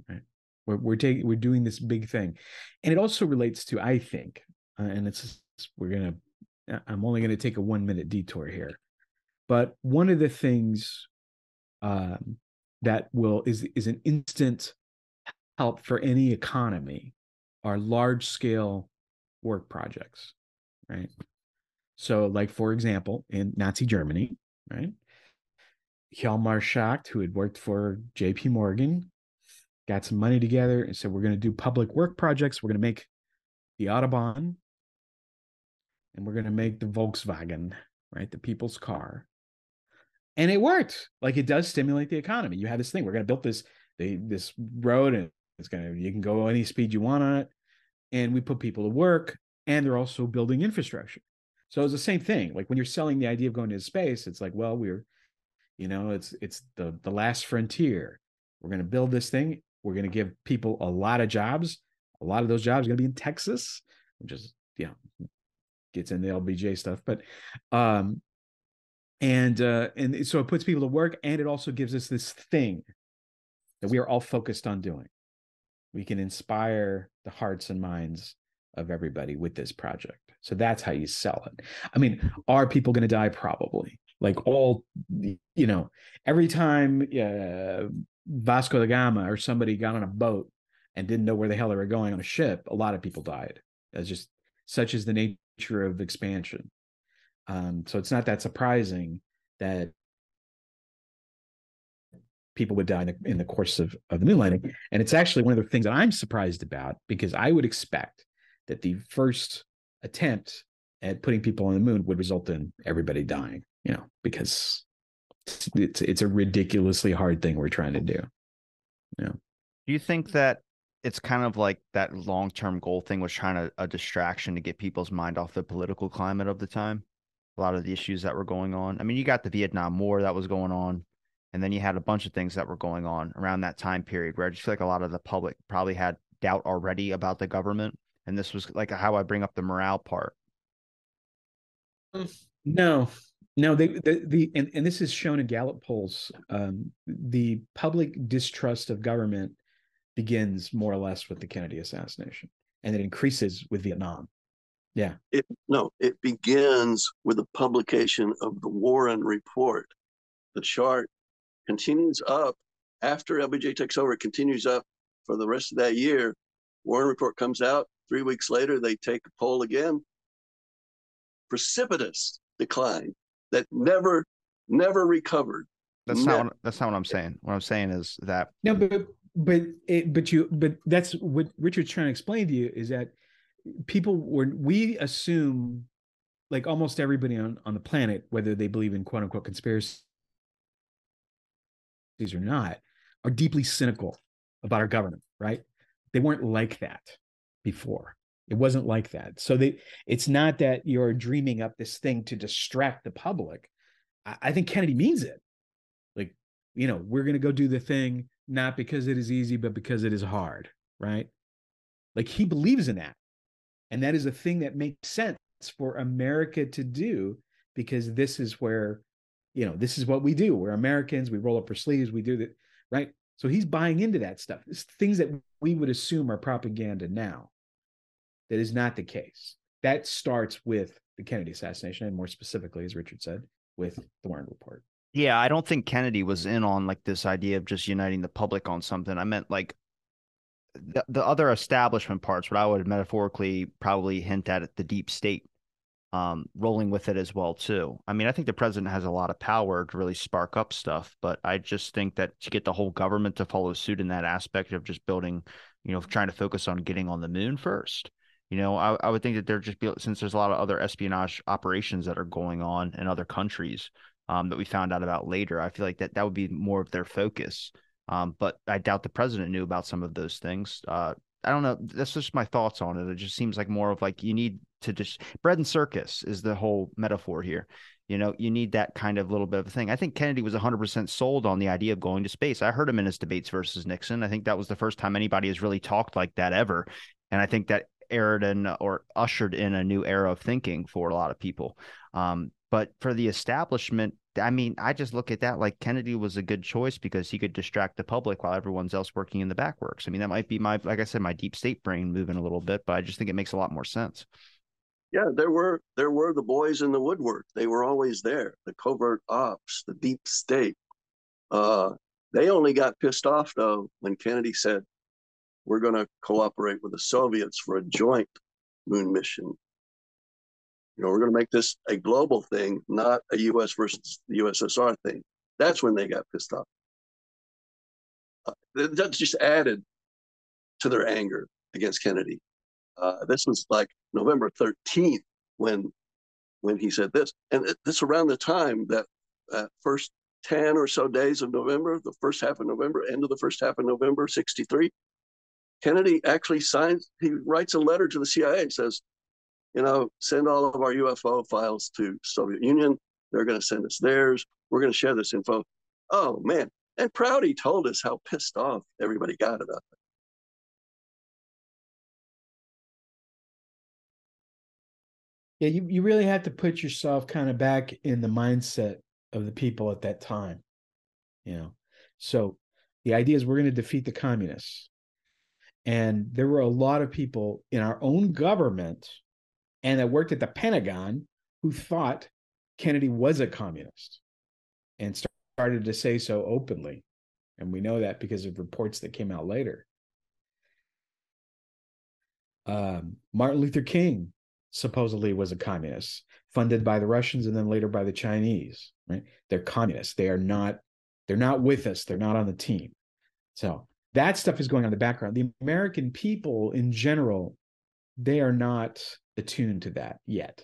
right? We're we're taking we're doing this big thing, and it also relates to I think, uh, and it's we're gonna. I'm only gonna take a one minute detour here, but one of the things um, that will is is an instant help for any economy are large scale work projects, right? So like, for example, in Nazi Germany, right? Hjalmar Schacht, who had worked for J P Morgan, got some money together and said, we're going to do public work projects. We're going to make the Autobahn and we're going to make the Volkswagen, right? The people's car. And it worked. Like it does stimulate the economy. You have this thing, we're going to build this, the, this road and it's gonna, you can go any speed you want on it, and we put people to work, and they're also building infrastructure. So it's the same thing. Like when you're selling the idea of going to space, it's like, well, we're, you know, it's it's the the last frontier. We're gonna build this thing. We're gonna give people a lot of jobs. A lot of those jobs are gonna be in Texas, which is yeah, gets into the L B J stuff, but um, and uh, and so it puts people to work, and it also gives us this thing that we are all focused on doing. We can inspire the hearts and minds of everybody with this project. So that's how you sell it. I mean, are people going to die? Probably. Like all, you know, every time uh, Vasco da Gama or somebody got on a boat and didn't know where the hell they were going on a ship, a lot of people died. That's just such is the nature of expansion. Um, so it's not that surprising that people would die in the, in the course of, of the moon landing. And it's actually one of the things that I'm surprised about, because I would expect that the first attempt at putting people on the moon would result in everybody dying, you know, because it's it's a ridiculously hard thing we're trying to do. Yeah. Do you think that it's kind of like that long-term goal thing was trying to a distraction to get people's mind off the political climate of the time? A lot of the issues that were going on. I mean, you got the Vietnam War that was going on, and then you had a bunch of things that were going on around that time period where I just feel like a lot of the public probably had doubt already about the government. And this was like how I bring up the morale part. No, no, they, the, the and, and this is shown in Gallup polls. Um, the public distrust of government begins more or less with the Kennedy assassination, and it increases with Vietnam. Yeah. It, no, it begins with the publication of the Warren Report. The chart continues up after L B J takes over. It continues up for the rest of that year. Warren Report comes out. Three weeks later, they take a poll again. Precipitous decline that never, never recovered. That's never. not. What, that's not what I'm saying. What I'm saying is that no, but but it, but you but that's what Richard's trying to explain to you is that people were we assume like almost everybody on on the planet, whether they believe in quote unquote conspiracies or not, are deeply cynical about our government. Right? They weren't like that before. It wasn't like that. So they, it's not that you're dreaming up this thing to distract the public. I, I think Kennedy means it. Like, you know, we're going to go do the thing, not because it is easy, but because it is hard, right? Like he believes in that. And that is a thing that makes sense for America to do because this is where, you know, this is what we do. We're Americans. We roll up our sleeves. We do that, right? So he's buying into that stuff. It's things that we would assume are propaganda now. That is not the case. That starts with the Kennedy assassination, and more specifically, as Richard said, with the Warren Report. Yeah, I don't think Kennedy was in on like this idea of just uniting the public on something. I meant like the, the other establishment parts, what I would metaphorically probably hint at, at the deep state um, rolling with it as well, too. I mean, I think the president has a lot of power to really spark up stuff, but I just think that to get the whole government to follow suit in that aspect of just building, you know, trying to focus on getting on the moon first. You know, I, I would think that there just be, since there's a lot of other espionage operations that are going on in other countries um, that we found out about later, I feel like that that would be more of their focus. Um, but I doubt the president knew about some of those things. Uh, I don't know. That's just my thoughts on it. It just seems like more of like you need to just bread and circus is the whole metaphor here. You know, you need that kind of little bit of a thing. I think Kennedy was one hundred percent sold on the idea of going to space. I heard him in his debates versus Nixon. I think that was the first time anybody has really talked like that ever. And I think that aired in or ushered in a new era of thinking for a lot of people. Um, but for the establishment, I mean, I just look at that like Kennedy was a good choice because he could distract the public while everyone's else working in the backworks. I mean, that might be my, like I said, my deep state brain moving a little bit, but I just think it makes a lot more sense. Yeah, there were there were the boys in the woodwork. They were always there. The covert ops, the deep state. Uh, they only got pissed off though when Kennedy said, "We're going to cooperate with the Soviets for a joint moon mission. You know, we're going to make this a global thing, not a U S versus the U S S R thing." That's when they got pissed off. Uh, that just added to their anger against Kennedy. Uh, this was like November thirteenth when when he said this, and it, this around the time that uh, first ten or so days of November, the first half of November, end of the first half of November, sixty-three. Kennedy actually signs, he writes a letter to the C I A and says, you know, send all of our U F O files to Soviet Union. They're going to send us theirs. We're going to share this info. Oh, man. And Prouty told us how pissed off everybody got about that. Yeah, you, you really have to put yourself kind of back in the mindset of the people at that time. You know, so the idea is we're going to defeat the communists. And there were a lot of people in our own government and that worked at the Pentagon who thought Kennedy was a communist and started to say so openly. And we know that because of reports that came out later. Um, Martin Luther King supposedly was a communist, funded by the Russians and then later by the Chinese, right? They're communists. They are not, they're not with us. They're not on the team. So that stuff is going on in the background. The American people in general, they are not attuned to that yet.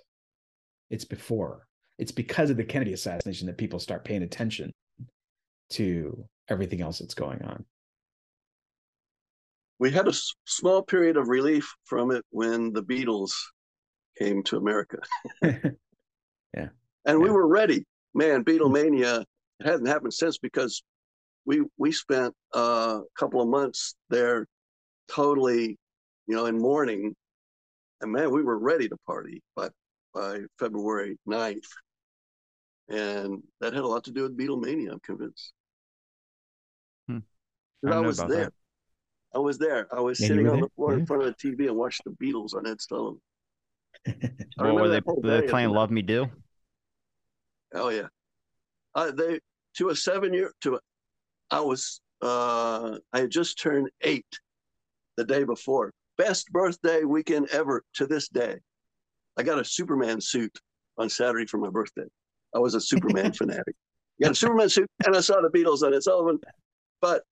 It's before. it's because of the Kennedy assassination that people start paying attention to everything else that's going on. We had a s- small period of relief from it when the Beatles came to America. Yeah. And we yeah. were ready. Man, Beatlemania hadn't happened since, because we we spent a couple of months there totally, you know, in mourning. And man, we were ready to party by, by February ninth. And that had a lot to do with Beatlemania, I'm convinced. Hmm. I, I was there. That. I was there. I was yeah, sitting on the floor yeah. in front of the T V and watched the Beatles on Ed Sullivan. What were they, were they playing? Love Me Do? Oh yeah, uh, they to a seven-year to. A, I was uh, I had just turned eight the day before. Best birthday weekend ever to this day. I got a Superman suit on Saturday for my birthday. I was a Superman fanatic. Got a Superman suit, and I saw the Beatles on Ed Sullivan, but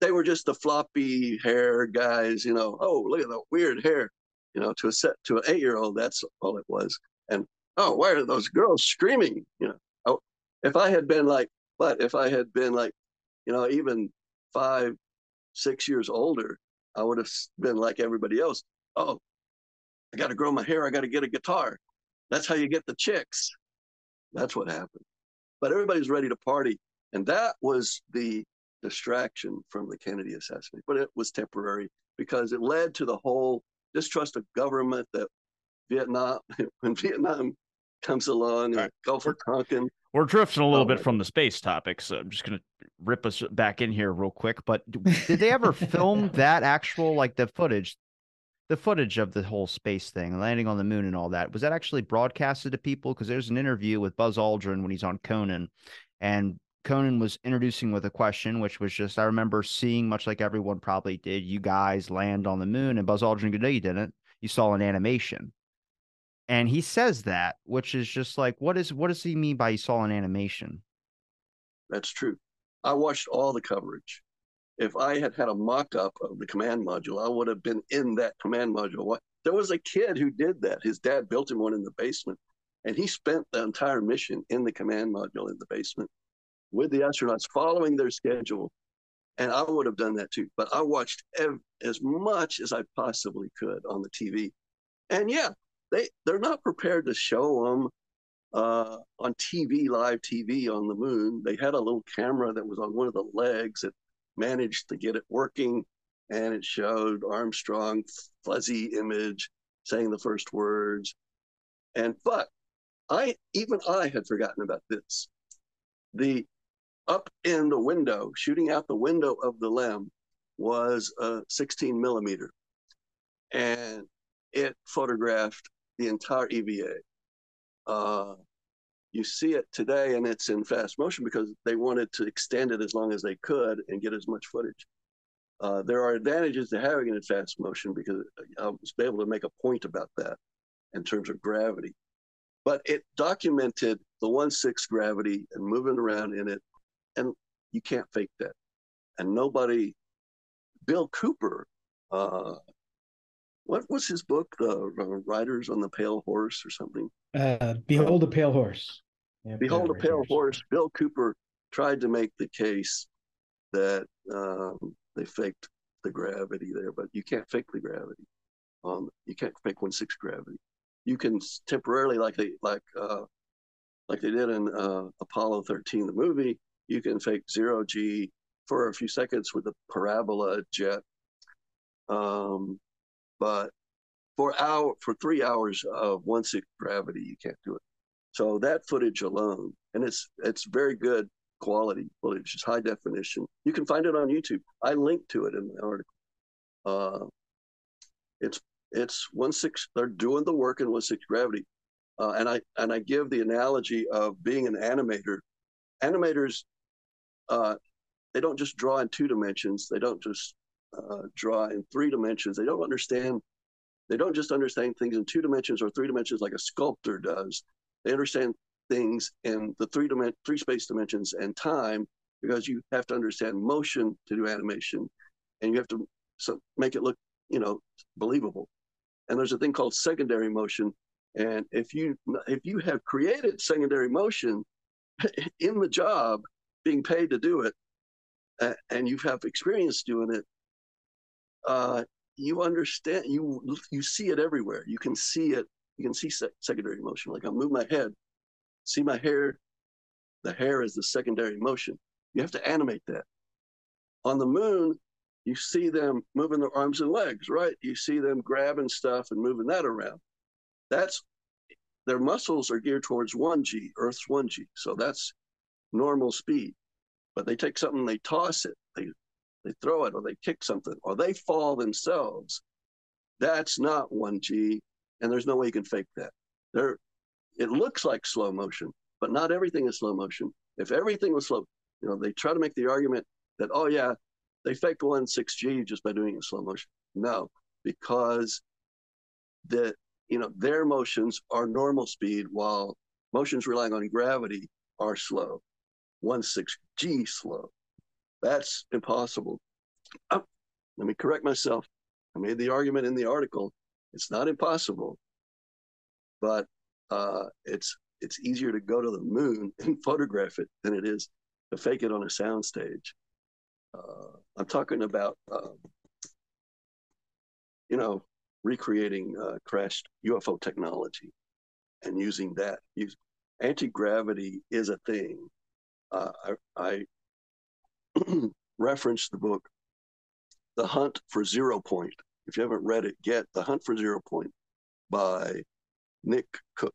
they were just the floppy hair guys, you know. Oh, look at that weird hair, you know. To a set to an eight-year-old, that's all it was, and. Oh, why are those girls screaming? You know, oh, if I had been like, but if I had been like, you know, even five, six years older, I would have been like everybody else. Oh, I got to grow my hair. I got to get a guitar. That's how you get the chicks. That's what happened. But everybody's ready to party. And that was the distraction from the Kennedy assassination. But it was temporary because it led to the whole distrust of government that Vietnam, when Vietnam comes along, right. and Gulf of Tonkin. We're drifting a little oh, bit from the space topic, so I'm just going to rip us back in here real quick. But did they ever film that actual, like the footage, the footage of the whole space thing, landing on the moon and all that? Was that actually broadcasted to people? Because there's an interview with Buzz Aldrin when he's on Conan, and Conan was introducing with a question, which was just, I remember seeing, much like everyone probably did, you guys land on the moon, and Buzz Aldrin goes, no, you didn't. You saw an animation. And he says that, which is just like, what is what does he mean by he saw an animation? That's true. I watched all the coverage. If I had had a mock-up of the command module, I would have been in that command module. There was a kid who did that. His dad built him one in the basement, and he spent the entire mission in the command module in the basement with the astronauts following their schedule. And I would have done that too. But I watched ev- as much as I possibly could on the T V. And yeah. They, they're not prepared to show them uh, on T V, live T V on the moon. They had a little camera that was on one of the legs that managed to get it working, and it showed Armstrong, fuzzy image, saying the first words. And but I even I had forgotten about this. The up in the window, shooting out the window of the LEM, was a sixteen millimeter, and it photographed the entire E V A. Uh, you see it today, and it's in fast motion because they wanted to extend it as long as they could and get as much footage. Uh, there are advantages to having it in fast motion because I was able to make a point about that in terms of gravity. But it documented the one sixth gravity and moving around in it, and you can't fake that. And nobody, Bill Cooper, uh, what was his book, The Riders on the Pale Horse or something? Uh, Behold a Pale Horse. Yeah, Behold a Pale Horse. Bill Cooper tried to make the case that um, they faked the gravity there, but you can't fake the gravity. Um, you can't fake one sixth gravity. You can temporarily, like they like uh, like they did in uh, Apollo thirteen, the movie, you can fake zero G for a few seconds with a parabola jet. Um, But for hour for three hours of one sixth gravity, you can't do it. So that footage alone, and it's it's very good quality footage, it's high definition. You can find it on YouTube. I linked to it in the article. Uh, it's it's one sixth. They're doing the work in one sixth gravity, uh, and I and I give the analogy of being an animator. Animators, uh, they don't just draw in two dimensions. They don't just Uh, draw in three dimensions. They don't understand, they don't just understand things in two dimensions or three dimensions like a sculptor does. They understand things in the three dimen- three space dimensions and time, because you have to understand motion to do animation, and you have to so make it look, you know, believable. And there's a thing called secondary motion, And if you if you have created secondary motion in the job, being paid to do it, uh, and you have experience doing it, uh, you understand. You you see it everywhere. You can see it. You can see sec- secondary motion. Like I move my head, see my hair. The hair is the secondary motion. You have to animate that. On the moon, you see them moving their arms and legs, right? You see them grabbing stuff and moving that around. That's their muscles are geared towards one G, Earth's one G. So that's normal speed. But they take something, they toss it, they they throw it, or they kick something, or they fall themselves. That's not one G, and there's no way you can fake that. There, it looks like slow motion, but not everything is slow motion. If everything was slow, you know, they try to make the argument that, oh yeah, they faked one six G just by doing it in slow motion. No, because the you know their motions are normal speed, while motions relying on gravity are slow. one six G slow. That's impossible. Oh, let me correct myself. I made the argument in the article. It's not impossible, but uh, it's it's easier to go to the moon and photograph it than it is to fake it on a soundstage. Uh, I'm talking about, uh, you know, recreating uh, crashed U F O technology and using that. Use, anti-gravity is a thing. Uh, I, I referenced the book, The Hunt for Zero Point. If you haven't read it, get The Hunt for Zero Point by Nick Cook.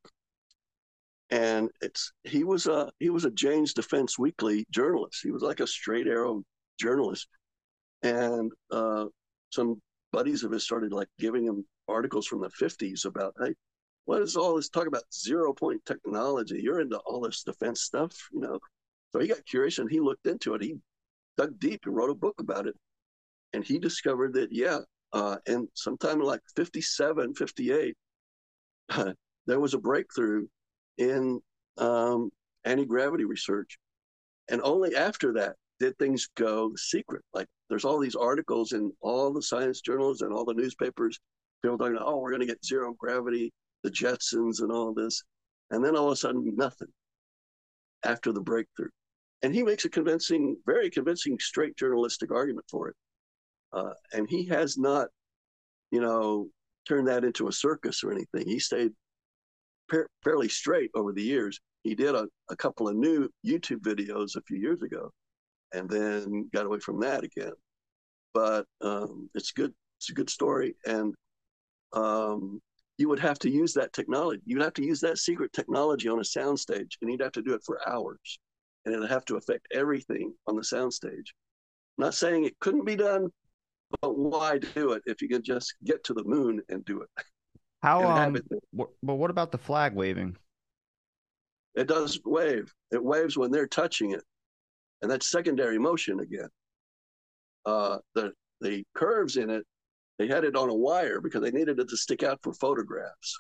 And it's he was a he was a Jane's Defense Weekly journalist. He was like a straight arrow journalist, and uh, some buddies of his started like giving him articles from the fifties about, hey, what is all this talk about zero point technology? You're into all this defense stuff, you know. So he got curious and he looked into it. He dug deep and wrote a book about it, and he discovered that yeah, uh, and sometime in like fifty-seven, fifty-eight, uh, there was a breakthrough in um, anti-gravity research. And only after that did things go secret. Like there's all these articles in all the science journals and all the newspapers, people talking about, oh, we're gonna get zero gravity, the Jetsons and all this. And then all of a sudden, nothing after the breakthrough. And he makes a convincing, very convincing straight journalistic argument for it. Uh, and he has not, you know, turned that into a circus or anything. He stayed fairly straight over the years. He did a, a couple of new YouTube videos a few years ago, and then got away from that again. But um, it's good. It's a good story, and um, you would have to use that technology. You'd have to use that secret technology on a soundstage, and you'd have to do it for hours, and it'd have to affect everything on the soundstage. I'm not saying it couldn't be done, but why do it if you can just get to the moon and do it? How um, but well, what about the flag waving? It doesn't wave. It waves when they're touching it, and that's secondary motion again. Uh, the the curves in it, they had it on a wire because they needed it to stick out for photographs.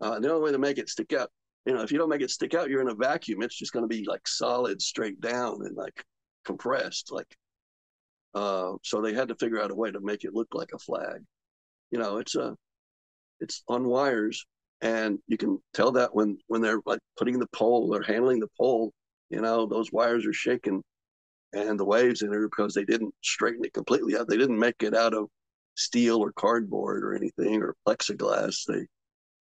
Uh, the only way to make it stick out, you know, if you don't make it stick out, you're in a vacuum. It's just going to be like solid, straight down, and like compressed. Like, uh, so they had to figure out a way to make it look like a flag. You know, it's a It's on wires, and you can tell that when, when they're like putting the pole or handling the pole, you know, those wires are shaking, and the waves in there because they didn't straighten it completely out. They didn't make it out of steel or cardboard or anything or plexiglass. They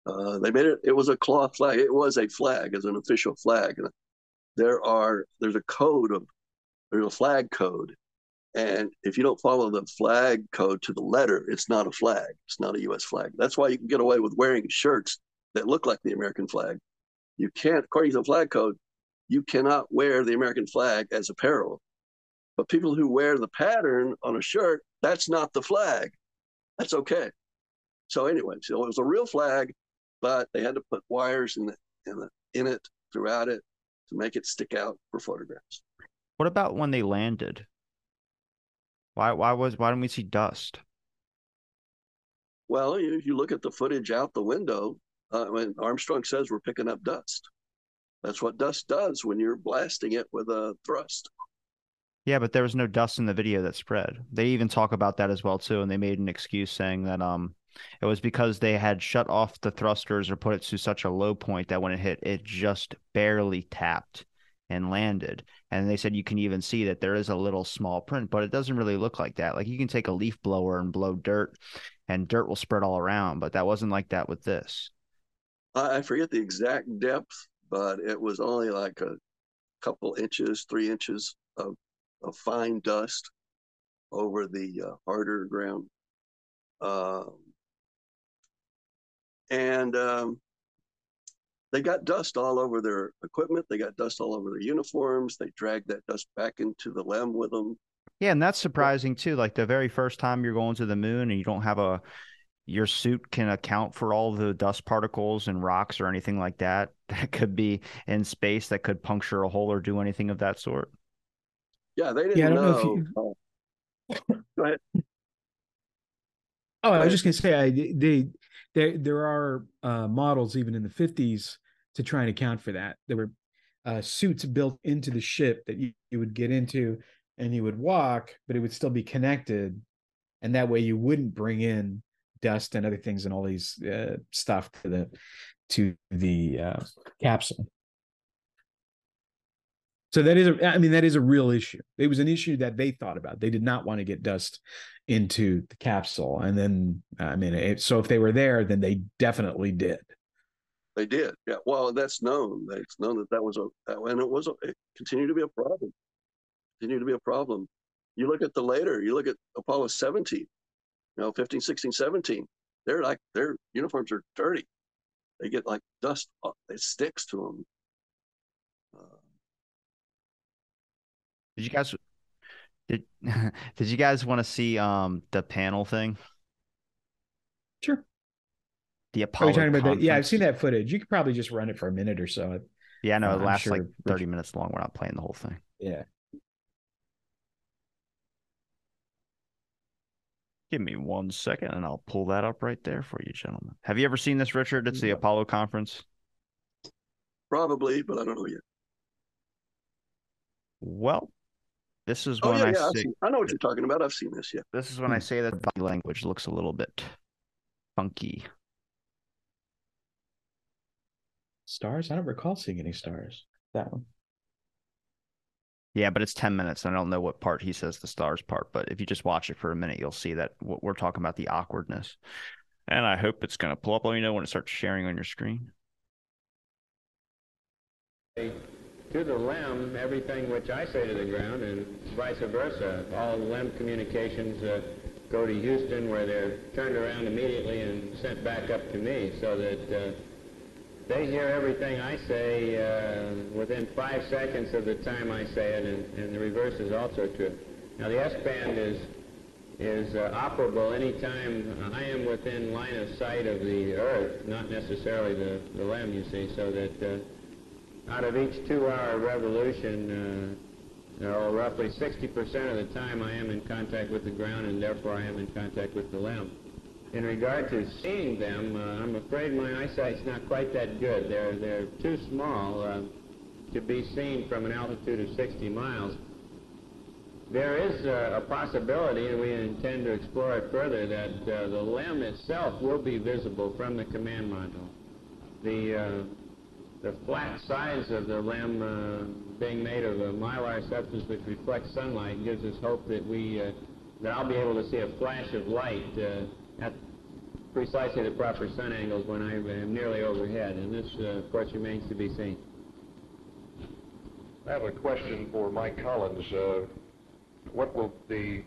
uh, they made it. It was a cloth flag. It was a flag, as an official flag. And there are there's a code of there's a flag code, and if you don't follow the flag code to the letter, it's not a flag. It's not a U S flag. That's why you can get away with wearing shirts that look like the American flag. You can't, according to the flag code, you cannot wear the American flag as apparel. But people who wear the pattern on a shirt, that's not the flag. That's okay. So anyway, so it was a real flag, but they had to put wires in the, in, the, in it throughout it to make it stick out for photographs. What about when they landed? Why why was why didn't we see dust? Well, if you look at the footage out the window, uh, when Armstrong says we're picking up dust. That's what dust does when you're blasting it with a thrust. Yeah, but there was no dust in the video that spread. They even talk about that as well too, and they made an excuse saying that um It was because they had shut off the thrusters or put it to such a low point that when it hit, it just barely tapped and landed. And they said you can even see that there is a little small print, but it doesn't really look like that. Like you can take a leaf blower and blow dirt and dirt will spread all around, but that wasn't like that with this. I forget the exact depth, but it was only like a couple inches, three inches of, of fine dust over the uh, harder ground. Uh, and um, they got dust all over their equipment. They got dust all over their uniforms. They dragged that dust back into the LEM with them. Yeah, and that's surprising too. Like the very first time you're going to the moon and you don't have a your suit can account for all the dust particles and rocks or anything like that that could be in space that could puncture a hole or do anything of that sort. Yeah, they didn't yeah, I don't know. know if you... Go ahead. Oh, I was just going to say, I, they, they, there are uh, models even in the fifties to try and account for that. There were uh, suits built into the ship that you, you would get into and you would walk, but it would still be connected. And that way you wouldn't bring in dust and other things and all these uh, stuff to the, to the uh, capsule. So that is, a, I mean, that is a real issue. It was an issue that they thought about. They did not want to get dust into the capsule. And then, I mean, it, so if they were there, then they definitely did. They did. Yeah. Well, that's known. It's known that that was a, and it was, a, it continued to be a problem. Continued to be a problem. You look at the later, you look at Apollo seventeen, you know, fifteen, sixteen, seventeen, they're like, their uniforms are dirty. They get like dust, it sticks to them. Uh, Did you guys did did you guys want to see um the panel thing? Sure. The Apollo. Talking about that? Yeah, I've seen that footage. You could probably just run it for a minute or so. Yeah, no, it lasts sure like thirty Richard... minutes long. We're not playing the whole thing. Yeah. Give me one second, and I'll pull that up right there for you, gentlemen. Have you ever seen this, Richard? It's yeah. the Apollo conference. Probably, but I don't know yet. Well. This is oh, when yeah, I yeah, say – I know what you're talking about. I've seen this, yeah. This is when I say that the body language looks a little bit funky. Stars? I don't recall seeing any stars. That one. Yeah, but it's ten minutes. And I don't know what part he says the stars part, but if you just watch it for a minute, you'll see that what we're talking about, the awkwardness. And I hope it's going to pull up. Let me know when it starts sharing on your screen. Hey. To the LEM, everything which I say to the ground and vice versa. All LEM communications uh, go to Houston where they're turned around immediately and sent back up to me so that uh, they hear everything I say uh, within five seconds of the time I say it, and, and the reverse is also true. Now the S-band is, is uh, operable any time I am within line of sight of the Earth, not necessarily the, the LEM, you see, so that uh, out of each two-hour revolution, uh, or roughly sixty percent of the time I am in contact with the ground, and therefore I am in contact with the LEM. In regard to seeing them, uh, I'm afraid my eyesight's not quite that good. They're, they're too small uh, to be seen from an altitude of sixty miles. There is uh, a possibility, and we intend to explore it further, that uh, the LEM itself will be visible from the command module. The uh, The flat size of the LEM uh, being made of a mylar substance which reflects sunlight gives us hope that we uh, that I'll be able to see a flash of light uh, at precisely the proper sun angles when I am nearly overhead, and this, uh, of course, remains to be seen. I have a question for Mike Collins. Uh, what will the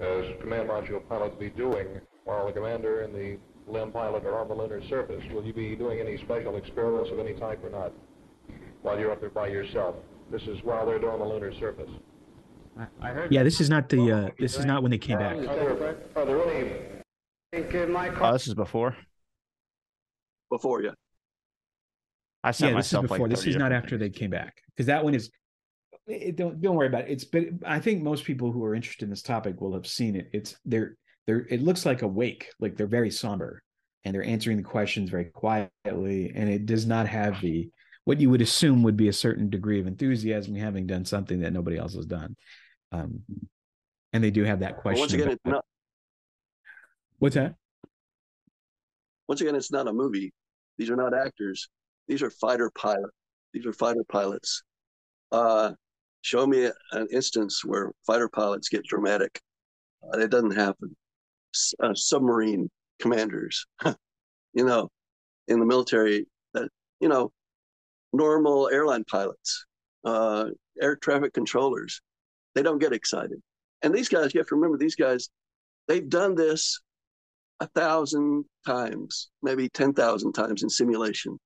uh, command module pilot be doing while the commander and the LEM pilot are on the lunar surface? Will you be doing any special experiments of any type or not while you're up there by yourself? This is while they're doing the lunar surface. I, I heard yeah, this is not the, uh, this is not when they came back. Are there, are there any... I think, uh, my oh, this is before? Before, yeah. I yeah, this is before. Like this is not after things. They came back. Because that one is... It, don't, don't worry about it. It's, but I think most people who are interested in this topic will have seen it. It's... They're... They're, it looks like a wake, like they're very somber, and they're answering the questions very quietly, and it does not have the what you would assume would be a certain degree of enthusiasm, having done something that nobody else has done. Um, and they do have that question. Well, once again, about, it's not, what's that? Once again, it's not a movie. These are not actors. These are fighter pilots. These are fighter pilots. Uh, show me an instance where fighter pilots get dramatic. Uh, it doesn't happen. S- uh, submarine commanders, you know, in the military, uh, you know, normal airline pilots, uh, air traffic controllers, they don't get excited. And these guys, you have to remember, these guys, they've done this a thousand times, maybe ten thousand times in simulation.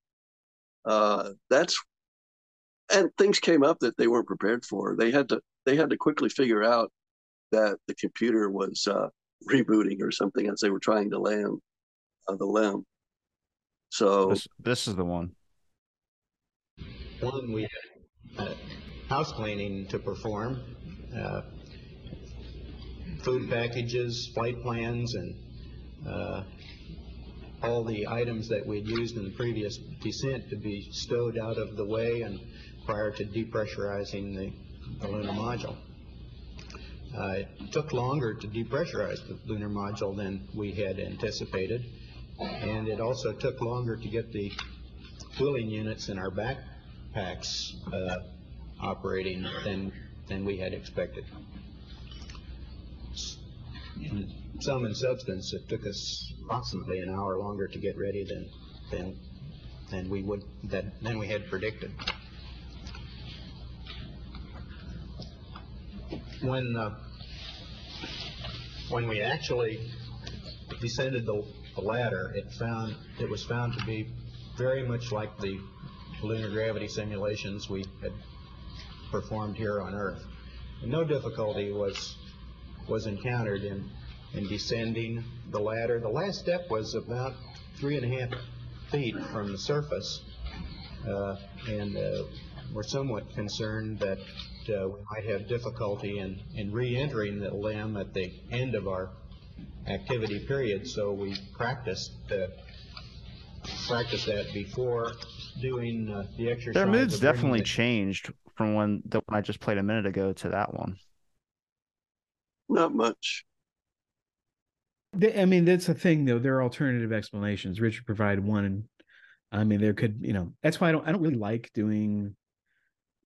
Uh, that's, and things came up that they weren't prepared for. They had to, they had to quickly figure out that the computer was uh, rebooting or something as they were trying to land on the limb. So this, this is the one. One, we had uh, house cleaning to perform, uh, food packages, flight plans, and uh, all the items that we'd used in the previous descent to be stowed out of the way and prior to depressurizing the, the lunar module. Uh, it took longer to depressurize the lunar module than we had anticipated, and it also took longer to get the cooling units in our backpacks uh, operating than than we had expected. In sum and substance, it took us approximately an hour longer to get ready than than than we would than, than we had predicted. When uh, when we actually descended the, the ladder, it found it was found to be very much like the lunar gravity simulations we had performed here on Earth. And no difficulty was was encountered in in descending the ladder. The last step was about three and a half feet from the surface, uh, and uh, we're somewhat concerned that. Uh, we might have difficulty in, in re-entering the limb at the end of our activity period, so we practiced, uh, practiced that before doing uh, the exercise. Their mood's definitely the... changed from when the one I just played a minute ago to that one. Not much. I mean, that's the thing, though. There are alternative explanations. Richard provided one, and I mean, there could, you know, that's why I don't, I don't really like doing,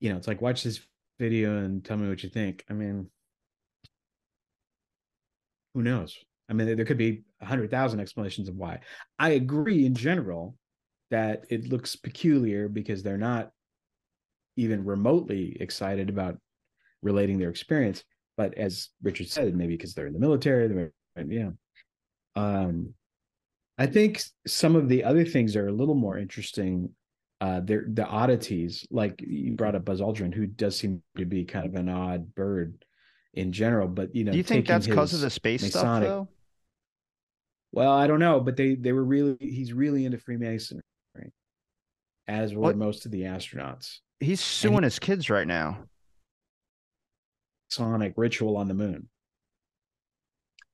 you know, it's like watch this video and tell me what you think. I mean, who knows? I mean, there could be a hundred thousand explanations of why. I agree in general that it looks peculiar because they're not even remotely excited about relating their experience. But as Richard said, maybe because they're in the military, they're, yeah. Um, I think some of the other things are a little more interesting. Uh, the oddities, like you brought up Buzz Aldrin, who does seem to be kind of an odd bird in general, but you know, do you think that's because of the space Masonic stuff though? Well, I don't know, but they they were really he's really into Freemasonry, right? As were what? most of the astronauts. He's suing he, his kids right now. Masonic ritual on the moon.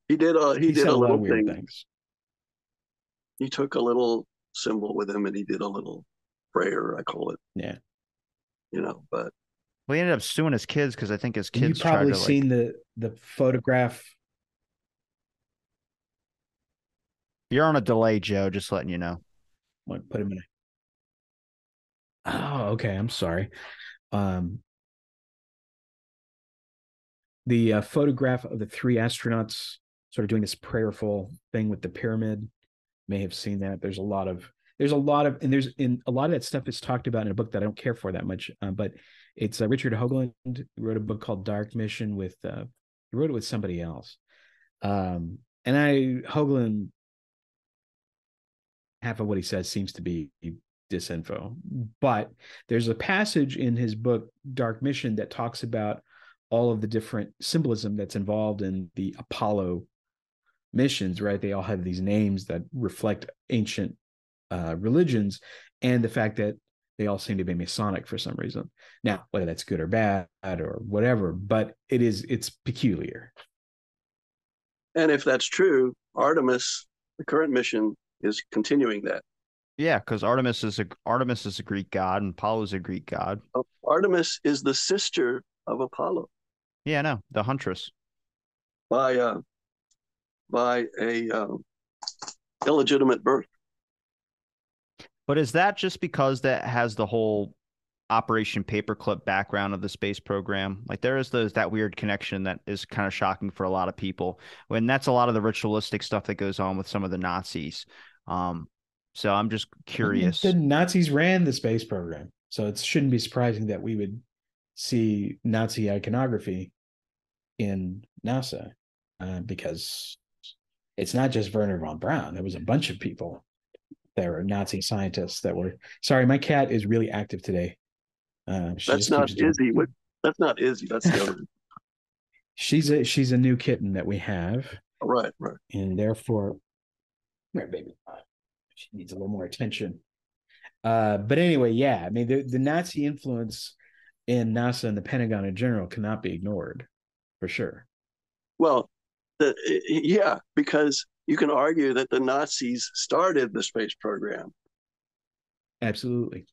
He did a he, he did a, a lot of weird thing. things. He took a little symbol with him, and he did a little prayer, I call it. Yeah, you know, but well, he ended up suing his kids because I think his kids. You've probably tried to, seen like... the the photograph. You're on a delay, Joe. Just letting you know. What? Put him in. A... Oh, okay. I'm sorry. Um, the uh, photograph of the three astronauts sort of doing this prayerful thing with the pyramid. You may have seen that. There's a lot of. There's a lot of, and there's in a lot of that stuff is talked about in a book that I don't care for that much, uh, but it's uh, Richard Hoagland wrote a book called Dark Mission with, uh, he wrote it with somebody else. Um, and I, Hoagland, half of what he says seems to be disinfo, but there's a passage in his book, Dark Mission, that talks about all of the different symbolism that's involved in the Apollo missions, right? They all have these names that reflect ancient Uh, religions, and the fact that they all seem to be Masonic for some reason. Now, whether that's good or bad or whatever, but it is, it's peculiar. And if that's true, Artemis, the current mission, is continuing that. Yeah, because Artemis is a Artemis is a Greek god, and Apollo is a Greek god. Uh, Artemis is the sister of Apollo. Yeah, I know, the huntress. By uh, by a uh, illegitimate birth. But is that just because that has the whole Operation Paperclip background of the space program? Like, there is those, that weird connection that is kind of shocking for a lot of people, when that's a lot of the ritualistic stuff that goes on with some of the Nazis. Um, so I'm just curious. The Nazis ran the space program, so it shouldn't be surprising that we would see Nazi iconography in NASA, uh, because it's not just Wernher von Braun. There was a bunch of people. There were Nazi scientists that were. Sorry, my cat is really active today. Uh, that's not Izzy. What, that's not Izzy. That's the other. she's a she's a new kitten that we have. Right, right. And therefore, here, baby, she needs a little more attention. Uh, but anyway, yeah, I mean, the, the Nazi influence in NASA and the Pentagon in general cannot be ignored, for sure. Well, the, yeah, because you can argue that the Nazis started the space program. Absolutely.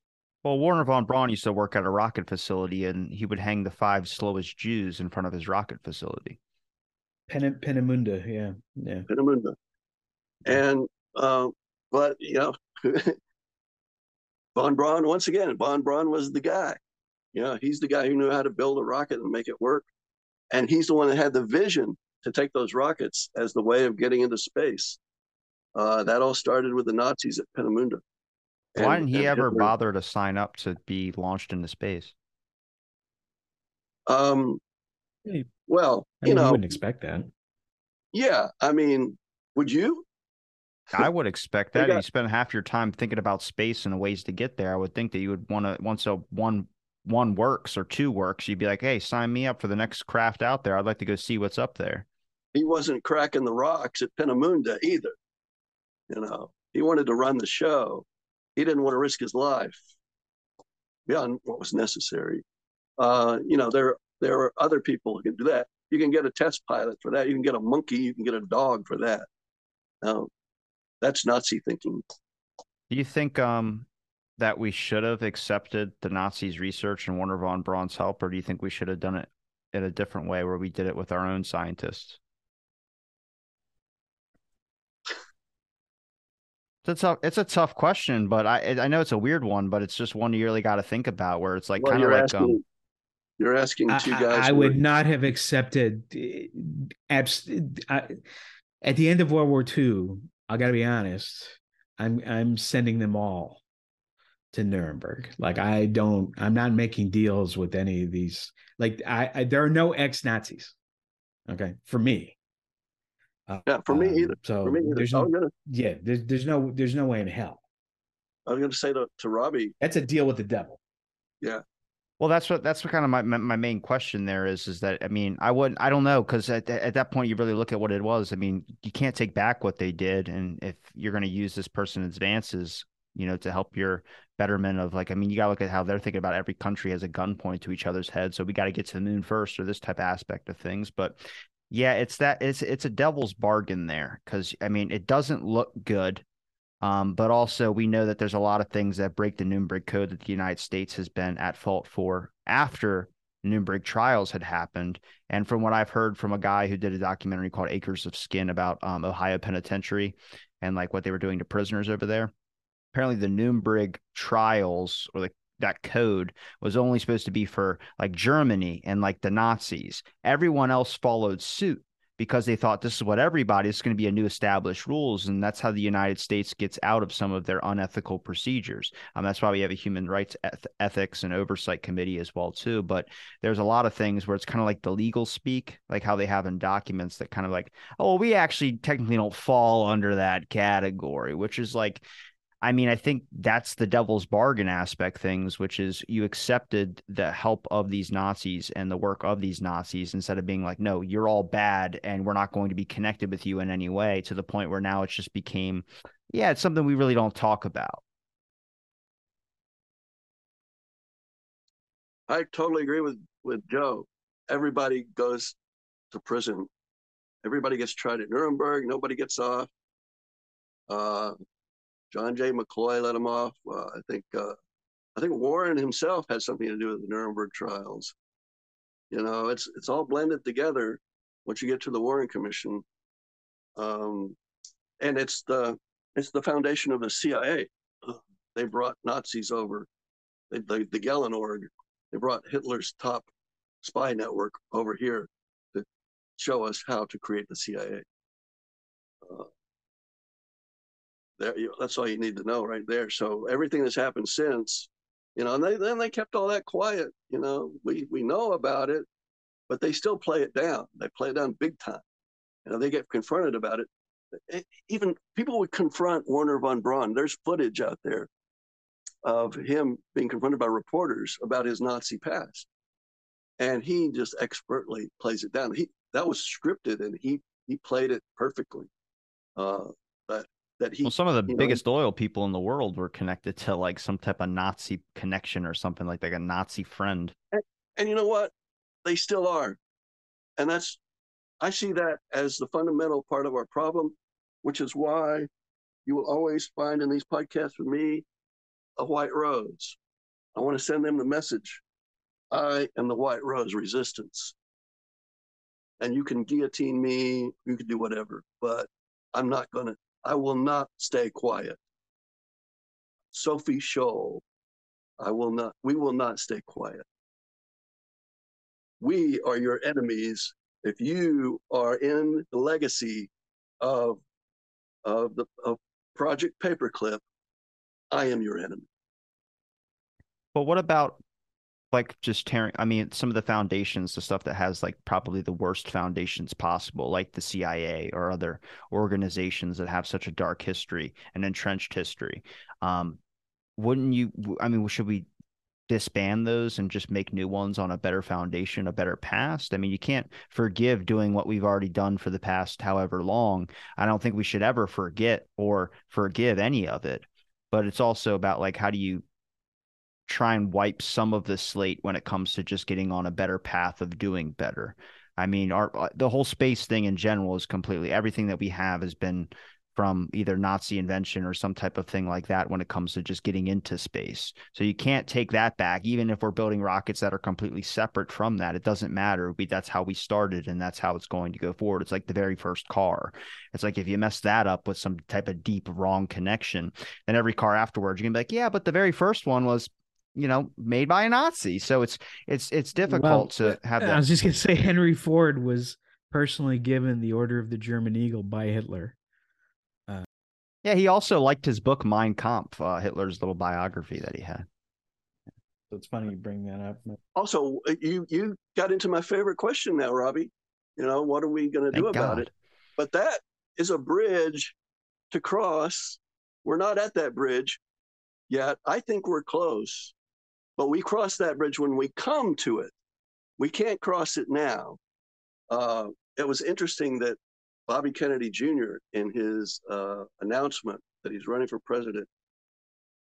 Well, Wernher von Braun used to work at a rocket facility, and he would hang the five slowest Jews in front of his rocket facility. Pen- Penamunda, yeah, yeah. Penamunda, and uh, but you know, von Braun once again. Von Braun was the guy. You know, he's the guy who knew how to build a rocket and make it work, and he's the one that had the vision to take those rockets as the way of getting into space. Uh, that all started with the Nazis at Penamunda. And, Why didn't he ever Hitler. bother to sign up to be launched into space? Um, well, I mean, you know, I wouldn't expect that. Yeah, I mean, would you? I would expect that. Got... You spend half your time thinking about space and the ways to get there. I would think that you would want to. Once a one one works or two works, you'd be like, "Hey, sign me up for the next craft out there. I'd like to go see what's up there." He wasn't cracking the rocks at Penamunda either. You know, he wanted to run the show. He didn't want to risk his life beyond what was necessary. Uh, you know, there there are other people who can do that. You can get a test pilot for that. You can get a monkey. You can get a dog for that. Now, that's Nazi thinking. Do you think um, that we should have accepted the Nazis' research and Wernher von Braun's help, or do you think we should have done it in a different way, where we did it with our own scientists? It's a tough, it's a tough question, but I I know it's a weird one, but it's just one you really got to think about. Where it's like, well, kind of like asking, um, you're asking two I, guys. I would you... not have accepted. Abs- I, at the end of World War Two, I got to be honest. I'm I'm sending them all to Nuremberg. Like I don't. I'm not making deals with any of these. Like I, I there are no ex-Nazis. Okay, for me. Yeah, for me either. Um, so for me either. There's no, gonna, yeah, there's there's no there's no way in hell. I was going to say to to Robbie, that's a deal with the devil. Yeah. Well, that's what that's what kind of my my main question there is is that I mean I wouldn't I don't know because at at that point you really look at what it was. I mean, you can't take back what they did, and if you're going to use this person's advances, you know, to help your betterment of, like, I mean, you got to look at how they're thinking about every country has a gunpoint to each other's head. So we got to get to the moon first, or this type of aspect of things, but. Yeah, it's that it's it's a devil's bargain there, because I mean it doesn't look good, um, but also we know that there's a lot of things that break the Nuremberg Code that the United States has been at fault for after Nuremberg trials had happened. And from what I've heard from a guy who did a documentary called Acres of Skin about um, Ohio Penitentiary and like what they were doing to prisoners over there, apparently the Nuremberg trials or the that code was only supposed to be for like Germany and like the Nazis. Everyone else followed suit because they thought this is what everybody is going to be a new established rules. And that's how the United States gets out of some of their unethical procedures. Um, that's why we have a human rights eth- ethics and oversight committee as well too. But there's a lot of things where it's kind of like the legal speak, like how they have in documents that kind of like, oh, we actually technically don't fall under that category, which is like, I mean, I think that's the devil's bargain aspect things, which is you accepted the help of these Nazis and the work of these Nazis instead of being like, no, you're all bad and we're not going to be connected with you in any way, to the point where now it's just became, yeah, it's something we really don't talk about. I totally agree with, with Joe. Everybody goes to prison. Everybody gets tried at Nuremberg. Nobody gets off. Uh, John J. McCloy let him off. Uh, I think uh, I think Warren himself had something to do with the Nuremberg trials. You know, it's it's all blended together once you get to the Warren Commission, um, and it's the it's the foundation of the C I A. They brought Nazis over. They, they, the Gallenorg, they brought Hitler's top spy network over here to show us how to create the C I A. Uh, there, you, that's all you need to know right there. So everything that's happened since, you know, and they, then they kept all that quiet. You know, we, we know about it, but they still play it down. They play it down big time. You know, they get confronted about it. Even people would confront Wernher von Braun. There's footage out there of him being confronted by reporters about his Nazi past. And he just expertly plays it down. He, that was scripted, and he, he played it perfectly. Uh, but that he, well, some of the biggest know, oil people in the world were connected to like some type of Nazi connection or something, like like a Nazi friend. And, and you know what? They still are. And that's, I see that as the fundamental part of our problem, which is why you will always find in these podcasts with me a white rose. I want to send them the message. I am the white rose resistance. And you can guillotine me, you can do whatever, but I'm not going to, I will not stay quiet. Sophie Scholl, I will not, we will not stay quiet. We are your enemies. If you are in the legacy of of the of Project Paperclip, I am your enemy. But what about like just tearing? I mean, some of the foundations, the stuff that has like probably the worst foundations possible, like the C I A or other organizations that have such a dark history and entrenched history. Um, wouldn't you? I mean, should we disband those and just make new ones on a better foundation, a better past? I mean, you can't forgive doing what we've already done for the past however long. I don't think we should ever forget or forgive any of it. But it's also about like, how do you try and wipe some of the slate when it comes to just getting on a better path of doing better? I mean, our, the whole space thing in general is completely, everything that we have has been from either Nazi invention or some type of thing like that when it comes to just getting into space. So you can't take that back, even if we're building rockets that are completely separate from that. It doesn't matter. We, that's how we started, and that's how it's going to go forward. It's like the very first car. It's like if you mess that up with some type of deep wrong connection, then every car afterwards, you're going to be like, yeah, but the very first one was, you know, made by a Nazi. So it's it's it's difficult well, to have that. I was just going to say Henry Ford was personally given the Order of the German Eagle by Hitler. Yeah, he also liked his book Mein Kampf, uh, Hitler's little biography that he had. So it's funny you bring that up. Also, you you got into my favorite question now, Robbie. You know, what are we going to do about God. it? But that is a bridge to cross. We're not at that bridge yet. I think we're close, but we cross that bridge when we come to it. We can't cross it now. Uh, it was interesting that Bobby Kennedy Junior, in his uh, announcement that he's running for president,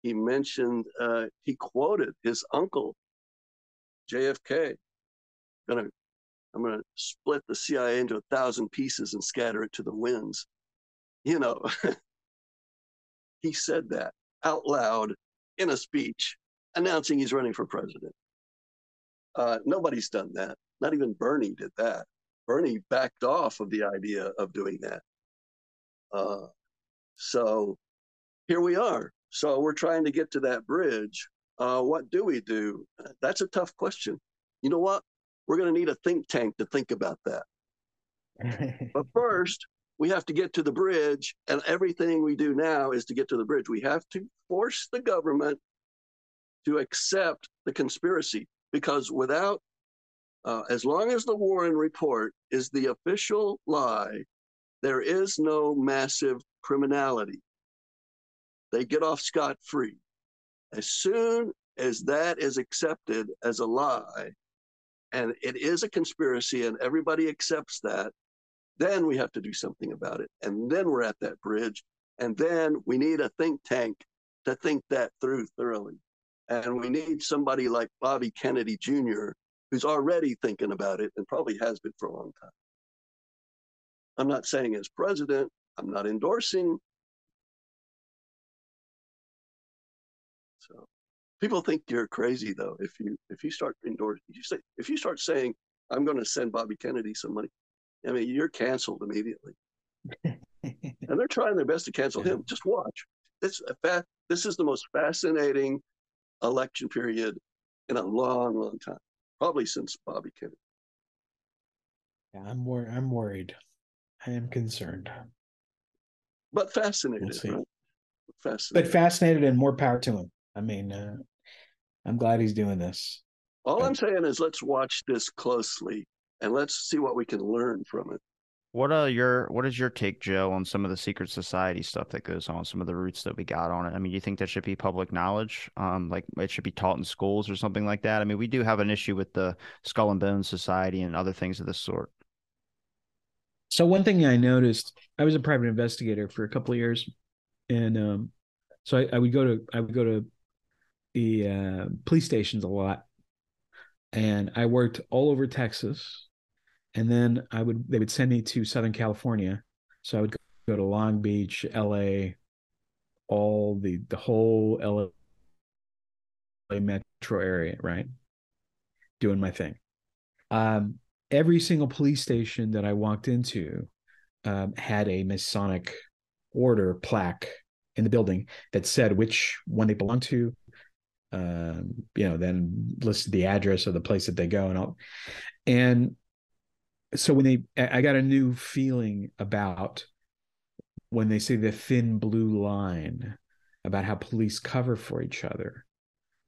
he mentioned, uh, he quoted his uncle, J F K. Gonna, I'm going to split the C I A into a thousand pieces and scatter it to the winds. You know, he said that out loud in a speech announcing he's running for president. Uh, nobody's done that. Not even Bernie did that. Bernie backed off of the idea of doing that. Uh, so here we are. So we're trying to get to that bridge. Uh, what do we do? That's a tough question. You know what? We're going to need a think tank to think about that. But first, we have to get to the bridge, and everything we do now is to get to the bridge. We have to force the government to accept the conspiracy, because without Uh, as long as the Warren Report is the official lie, there is no massive criminality. They get off scot-free. As soon as that is accepted as a lie, and it is a conspiracy and everybody accepts that, then we have to do something about it. And then we're at that bridge. And then we need a think tank to think that through thoroughly. And we need somebody like Bobby Kennedy Junior, who's already thinking about it and probably has been for a long time. I'm not saying as president, I'm not endorsing. So people think you're crazy though. If you if you start endorsing, you say if you start saying, I'm gonna send Bobby Kennedy some money, I mean, you're canceled immediately. And they're trying their best to cancel him. Just watch. This, fact, this is the most fascinating election period in a long, long time, probably since Bobby Kennedy. Yeah, I'm wor- I'm worried. I am concerned, but fascinated. We'll right? Fascinated. But fascinated, and more power to him. I mean, uh, I'm glad he's doing this. All but... I'm saying is, let's watch this closely and let's see what we can learn from it. What are your what is your take, Joe, on some of the secret society stuff that goes on, some of the roots that we got on it? I mean, you think that should be public knowledge? Um, like it should be taught in schools or something like that? I mean, we do have an issue with the Skull and Bones Society and other things of this sort. So one thing I noticed, I was a private investigator for a couple of years, and um, so I, I would go to I would go to the uh, police stations a lot, and I worked all over Texas. And then I would, they would send me to Southern California. So I would go to Long Beach, L A, all the, the whole L A metro area, right? Doing my thing. Um, every single police station that I walked into um, had a Masonic order plaque in the building that said which one they belonged to. Um, you know, then listed the address of the place that they go and all. And so when they, I got a new feeling about when they say the thin blue line, about how police cover for each other.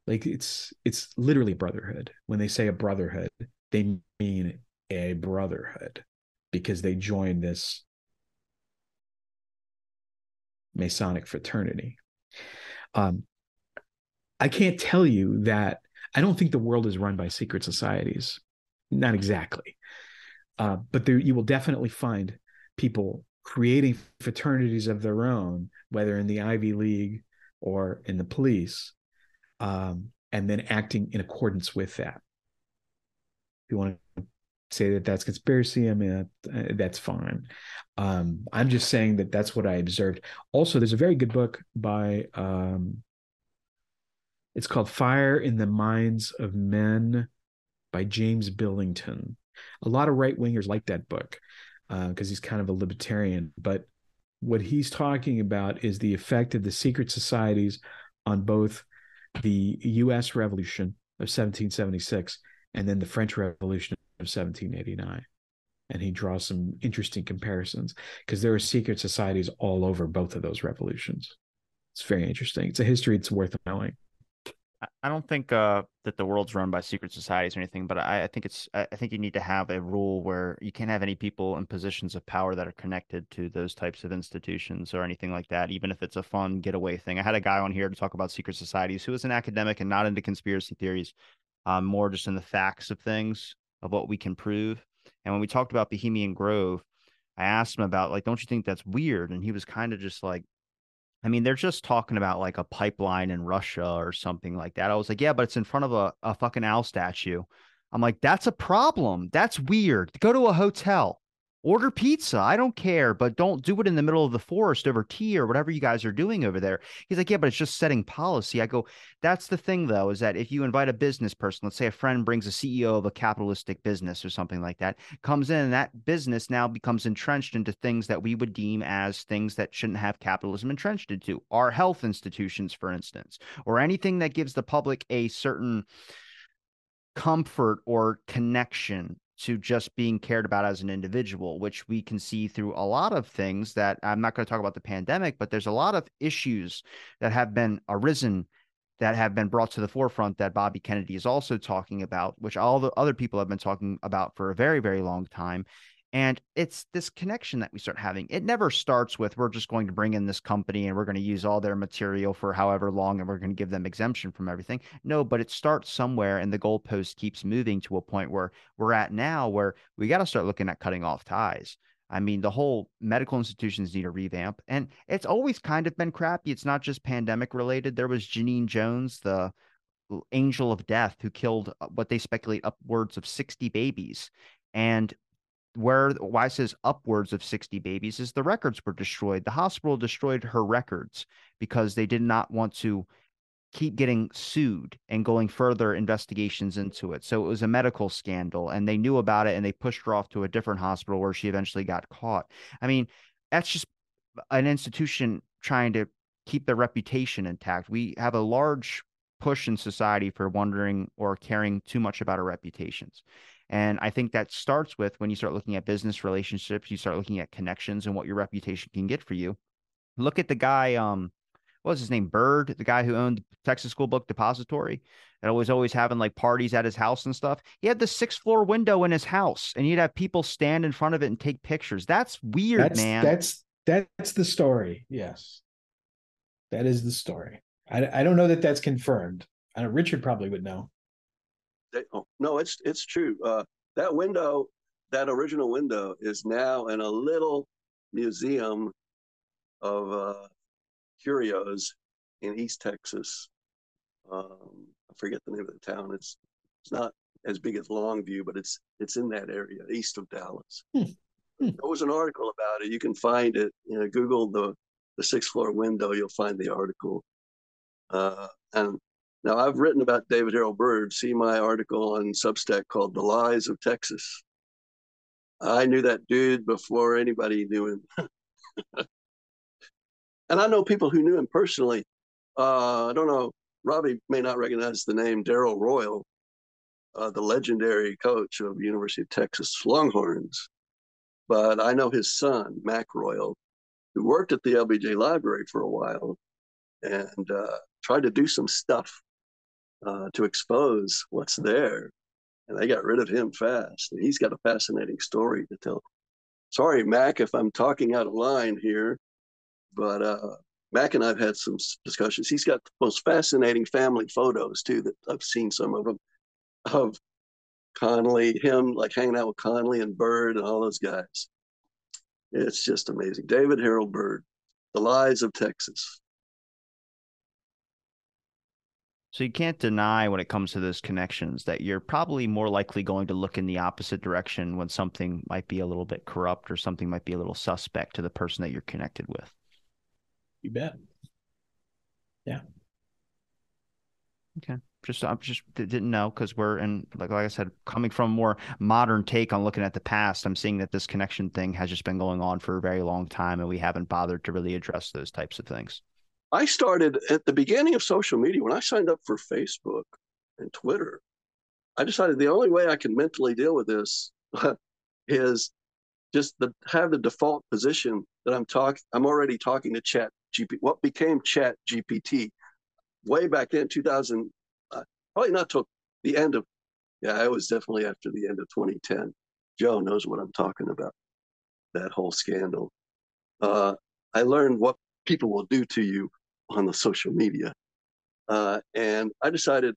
Like it's, it's literally brotherhood. When they say a brotherhood, they mean a brotherhood because they join this Masonic fraternity. Um, I can't tell you that I don't think the world is run by secret societies. Not exactly. Uh, but there, you will definitely find people creating fraternities of their own, whether in the Ivy League or in the police, um, and then acting in accordance with that. If you want to say that that's conspiracy, I mean, that, that's fine. Um, I'm just saying that that's what I observed. Also, there's a very good book by, um, it's called Fire in the Minds of Men by James Billington. A lot of right-wingers like that book because uh, he's kind of a libertarian. But what he's talking about is the effect of the secret societies on both the U S Revolution of seventeen seventy-six and then the French Revolution of seventeen eighty-nine. And he draws some interesting comparisons because there are secret societies all over both of those revolutions. It's very interesting. It's a history. It's worth knowing. I don't think uh, that the world's run by secret societies or anything, but I, I think it's. I think you need to have a rule where you can't have any people in positions of power that are connected to those types of institutions or anything like that, even if it's a fun getaway thing. I had a guy on here to talk about secret societies who was an academic and not into conspiracy theories, um, more just in the facts of things, of what we can prove. And when we talked about Bohemian Grove, I asked him about, like, don't you think that's weird? And he was kind of just like, I mean, they're just talking about like a pipeline in Russia or something like that. I was like, yeah, but it's in front of a, a fucking owl statue. I'm like, that's a problem. That's weird. Go to a hotel, order pizza. I don't care, but don't do it in the middle of the forest over tea or whatever you guys are doing over there. He's like, yeah, but it's just setting policy. I go, that's the thing though, is that if you invite a business person, let's say a friend brings a C E O of a capitalistic business or something like that, comes in and that business now becomes entrenched into things that we would deem as things that shouldn't have capitalism entrenched into, our health institutions, for instance, or anything that gives the public a certain comfort or connection to just being cared about as an individual, which we can see through a lot of things that I'm not going to talk about the pandemic, but there's a lot of issues that have been arisen that have been brought to the forefront that Bobby Kennedy is also talking about, which all the other people have been talking about for a very, very long time. And it's this connection that we start having. It never starts with, we're just going to bring in this company and we're going to use all their material for however long and we're going to give them exemption from everything. No, but it starts somewhere and the goalpost keeps moving to a point where we're at now where we got to start looking at cutting off ties. I mean, the whole medical institutions need a revamp, and it's always kind of been crappy. It's not just pandemic related. There was Janine Jones, the angel of death, who killed what they speculate upwards of sixty babies. And where why says upwards of sixty babies is the records were destroyed. The hospital destroyed her records because they did not want to keep getting sued and going further investigations into it. So it was a medical scandal and they knew about it and they pushed her off to a different hospital where she eventually got caught. I mean, that's just an institution trying to keep their reputation intact. We have a large push in society for wondering or caring too much about our reputations. And I think that starts with when you start looking at business relationships, you start looking at connections and what your reputation can get for you. Look at the guy, um, what was his name? Bird, the guy who owned the Texas School Book Depository that was always having like parties at his house and stuff. He had the sixth floor window in his house and he'd have people stand in front of it and take pictures. That's weird, that's, man. That's, that's the story. Yes. That is the story. I, I don't know that that's confirmed. I know Richard probably would know. No, it's it's true. Uh, that window, that original window, is now in a little museum of uh, curios in East Texas. Um, I forget the name of the town. It's it's not as big as Longview, but it's it's in that area, east of Dallas. Hmm. Hmm. There was an article about it. You can find it. You know, Google the the sixth floor window. You'll find the article. Uh, and now I've written about David Harold Byrd. See my article on Substack called "The Lies of Texas." I knew that dude before anybody knew him, and I know people who knew him personally. Uh, I don't know. Robbie may not recognize the name Darrell Royal, uh, the legendary coach of the University of Texas Longhorns, but I know his son Mac Royal, who worked at the L B J Library for a while, and uh, tried to do some stuff. Uh, to expose what's there, and they got rid of him fast. And he's got a fascinating story to tell. Sorry, Mac, if I'm talking out of line here, but uh, Mac and I've had some discussions. He's got the most fascinating family photos too. That I've seen some of them of Connolly, him like hanging out with Connolly and Byrd and all those guys. It's just amazing. David Harold Byrd, The Lies of Texas. So you can't deny when it comes to those connections that you're probably more likely going to look in the opposite direction when something might be a little bit corrupt or something might be a little suspect to the person that you're connected with. You bet. Yeah. Okay. Just, I just didn't know because we're in, like, like I said, coming from a more modern take on looking at the past, I'm seeing that this connection thing has just been going on for a very long time and we haven't bothered to really address those types of things. I started at the beginning of social media, when I signed up for Facebook and Twitter, I decided the only way I can mentally deal with this is just the, have the default position that I'm talking, I'm already talking to Chat G P T, what became Chat G P T way back then, two thousand, uh, probably not till the end of, yeah, it was definitely after the end of twenty ten. Joe knows what I'm talking about, that whole scandal. Uh, I learned what people will do to you on the social media. Uh, and I decided,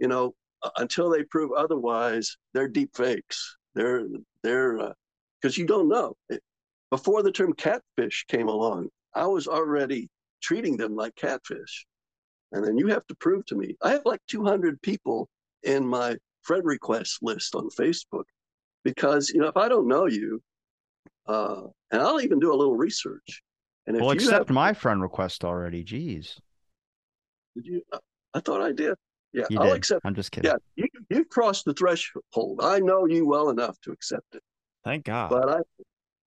you know, until they prove otherwise, they're deep fakes. They're, they're, uh, because you don't know. It, before the term catfish came along, I was already treating them like catfish. And then you have to prove to me. I have like two hundred people in my friend request list on Facebook because, you know, if I don't know you, uh, and I'll even do a little research. And if well, accept have... my friend request already. Jeez. Did you? I thought I did. Yeah, you I'll did. accept. I'm just kidding. Yeah, you you crossed the threshold. I know you well enough to accept it. Thank God. But I,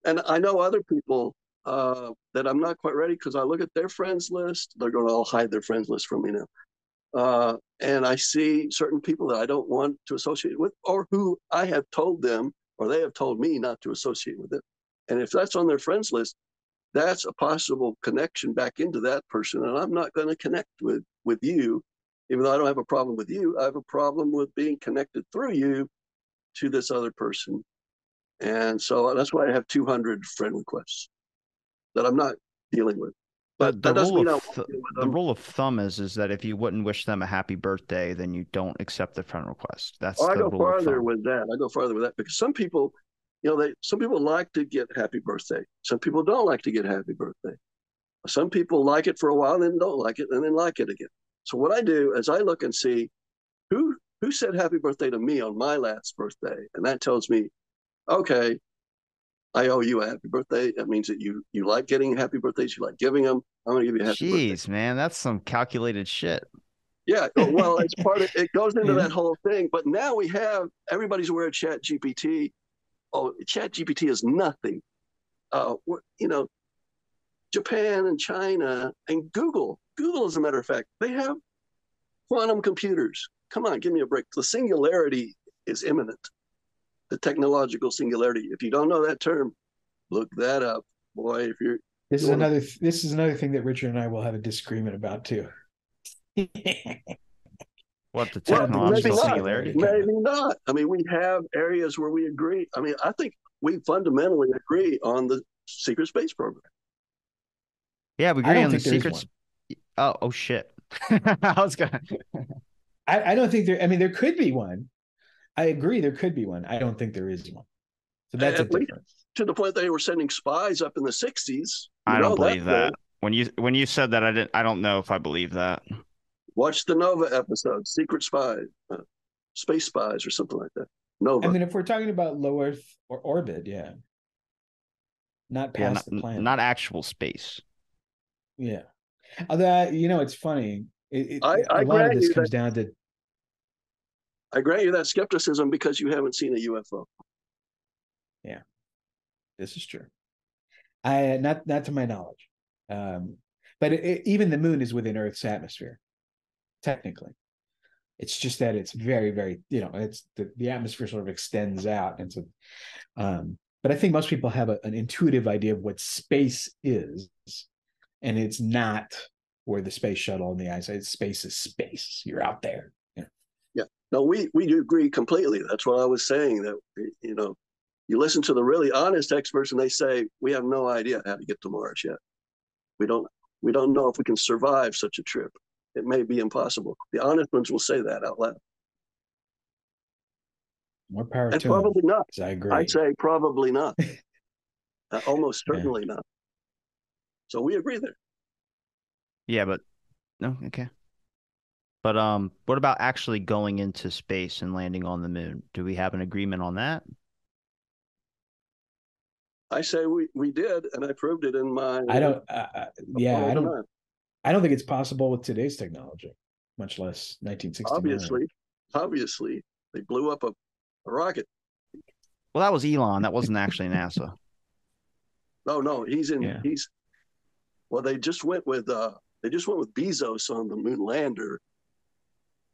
and I know other people uh, that I'm not quite ready because I look at their friends list. They're going to all hide their friends list from me now. Uh, and I see certain people that I don't want to associate with, or who I have told them, or they have told me not to associate with it. And if that's on their friends list, that's a possible connection back into that person. And I'm not going to connect with, with you, even though I don't have a problem with you. I have a problem with being connected through you to this other person. And so that's why I have two hundred friend requests that I'm not dealing with. But the, the, that rule, of th- the rule of thumb is, is that if you wouldn't wish them a happy birthday, then you don't accept the friend request. That's oh, the I go rule farther with that. I go farther with that because some people... You know, they, some people like to get happy birthday. Some people don't like to get happy birthday. Some people like it for a while and then don't like it and then like it again. So what I do is I look and see who who said happy birthday to me on my last birthday. And that tells me, okay, I owe you a happy birthday. That means that you you like getting happy birthdays. You like giving them. I'm going to give you a happy Jeez, birthday. Jeez, man, that's some calculated shit. Yeah, well, it's part of, it goes into that whole thing. But now we have, everybody's aware of Chat G P T. Oh, Chat G P T is nothing. Uh, you know, Japan and China and Google. Google, as a matter of fact, they have quantum computers. Come on, give me a break. The singularity is imminent. The technological singularity. If you don't know that term, look that up, boy. If you're this you is wanna... another th- this is another thing that Richard and I will have a disagreement about too. What, the technological well, maybe singularity? Not. Maybe not. I mean, we have areas where we agree. I mean, I think we fundamentally agree on the secret space program. Yeah, we agree on the secrets. Oh, oh shit! I was gonna. I, I don't think there. I mean, there could be one. I agree, there could be one. I don't think there is one. So that's At a difference. To the point that they were sending spies up in the sixties. I don't believe that. that. When you when you said that, I didn't. I don't know if I believe that. Watch the Nova episode, Secret Spies, uh, Space Spies or something like that. Nova. I mean, if we're talking about low Earth or orbit, yeah. Not past yeah, not, the planet. Not actual space. Yeah. Although, I, you know, it's funny. It, it, I, a I lot of this comes that, down to... I grant you that skepticism because you haven't seen a U F O. Yeah. This is true. I Not, not to my knowledge. Um, but it, it, even the moon is within Earth's atmosphere. Technically, it's just that it's very, very, you know, it's the, the atmosphere sort of extends out. And so, um, but I think most people have a, an intuitive idea of what space is, and it's not where the space shuttle and the ice, space is space. You're out there. You know? Yeah. No, we, we do agree completely. That's what I was saying, that, you know, you listen to the really honest experts and they say, we have no idea how to get to Mars yet. We don't, we don't know if we can survive such a trip. It may be impossible. The honest ones will say that out loud. More power and to probably them, not. I agree. I'd say probably not. uh, almost certainly yeah. not. So we agree there. Yeah, but no, okay. But um, what about actually going into space and landing on the moon? Do we have an agreement on that? I say we, we did, and I proved it in my. I don't. Uh, uh, yeah, I don't. Nine. I don't think it's possible with today's technology, much less nineteen sixty-nine. Obviously, obviously, they blew up a, a rocket. Well, that was Elon. That wasn't actually NASA. No, no, he's in. Yeah. He's well. They just went with. Uh, they just went with Bezos on the moon lander.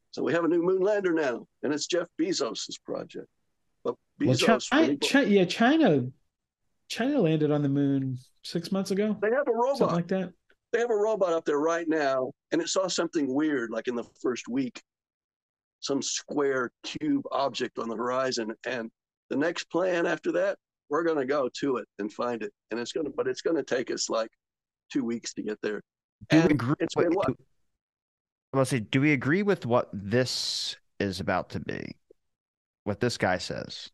So we have a new moon lander now, and it's Jeff Bezos's project. But Bezos, well, China, China, yeah, China, China landed on the moon six months ago. They have a robot something like that. They have a robot up there right now, and it saw something weird, like in the first week, some square cube object on the horizon. And the next plan after that, we're going to go to it and find it. And it's going to, but it's going to take us like two weeks to get there. Do and agree, it's been what? Let's see. Do we agree with what this is about to be? What this guy says?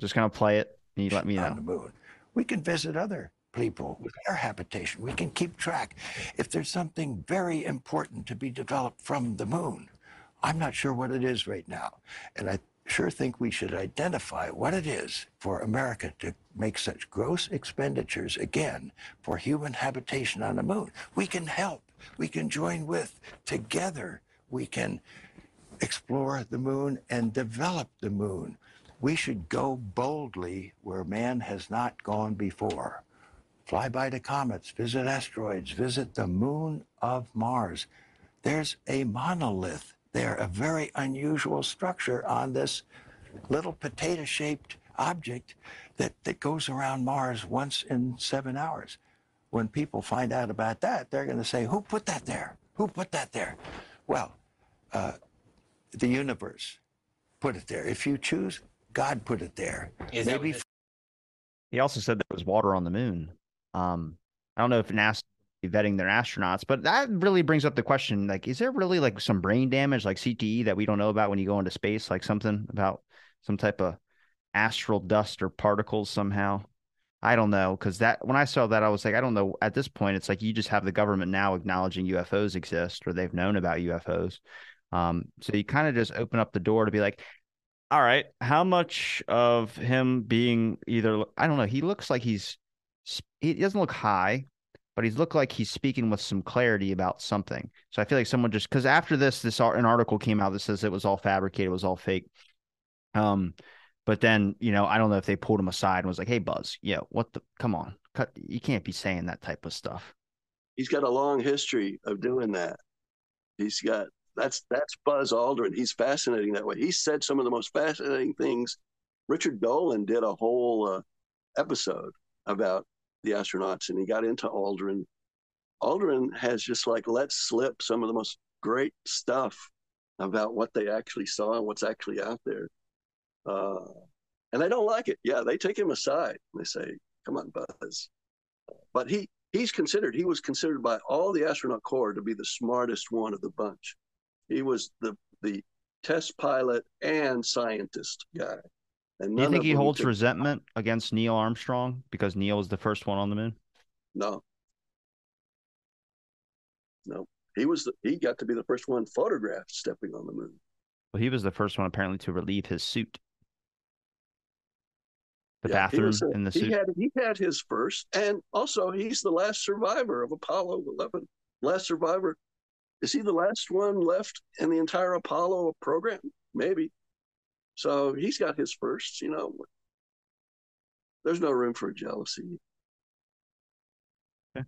Just going to play it, and you let me know. On the moon, we can visit other people with their habitation. We can keep track if there's something very important to be developed from the moon. I'm not sure what it is right now, and I sure think we should identify what it is for America to make such gross expenditures again for human habitation on the moon. We can help. We can join with. Together we can explore the moon and develop the moon. We should go boldly where man has not gone before. Fly by the comets, visit asteroids, visit the moon of Mars. There's a monolith there, a very unusual structure on this little potato-shaped object that, that goes around Mars once in seven hours. When people find out about that, they're going to say, who put that there? Who put that there? Well, uh, the universe put it there. If you choose, God put it there. Maybe. He also said there was water on the moon. Um, I don't know if NASA is vetting their astronauts, but that really brings up the question, like, is there really like some brain damage, like C T E, that we don't know about when you go into space, like something about some type of astral dust or particles somehow? I don't know. Cause that, when I saw that, I was like, I don't know. At this point, it's like, you just have the government now acknowledging U F Os exist, or they've known about U F Os. Um, so you kind of just open up the door to be like, all right, how much of him being either, I don't know. He looks like he's, he doesn't look high, but he's looked like he's speaking with some clarity about something. So I feel like someone just, because after this, this an article came out that says it was all fabricated, it was all fake. Um, but then, you know, I don't know if they pulled him aside and was like, "Hey, Buzz, yeah, what the? Come on, cut. You can't be saying that type of stuff. He's got a long history of doing that. He's got that's that's Buzz Aldrin. He's fascinating that way. He said some of the most fascinating things. Richard Dolan did a whole uh, episode about the astronauts, and he got into Aldrin. Aldrin has just like let slip some of the most great stuff about what they actually saw and what's actually out there. Uh, and they don't like it. Yeah, they take him aside. And they say, come on, Buzz. But he he's considered, he was considered by all the astronaut corps to be the smartest one of the bunch. He was the the test pilot and scientist guy. And do you think he holds resentment against Neil Armstrong because Neil was the first one on the moon? No. No. He was the, he got to be the first one photographed stepping on the moon. Well, he was the first one apparently to relieve his suit. The yeah, bathroom was, in the he suit. Had, he had his first, and also he's the last survivor of Apollo eleven. Last survivor. Is he the last one left in the entire Apollo program? Maybe. So he's got his first, you know. There's no room for jealousy. Okay.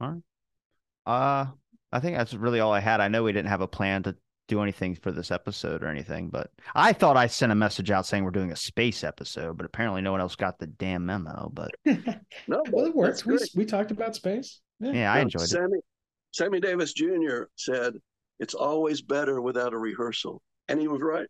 All right. Uh, I think that's really all I had. I know we didn't have a plan to do anything for this episode or anything, but I thought I sent a message out saying we're doing a space episode, but apparently no one else got the damn memo. But no, well, it works. We, we talked about space. Yeah, yeah I enjoyed Sammy, it. Sammy Davis Junior said, "It's always better without a rehearsal," and he was right.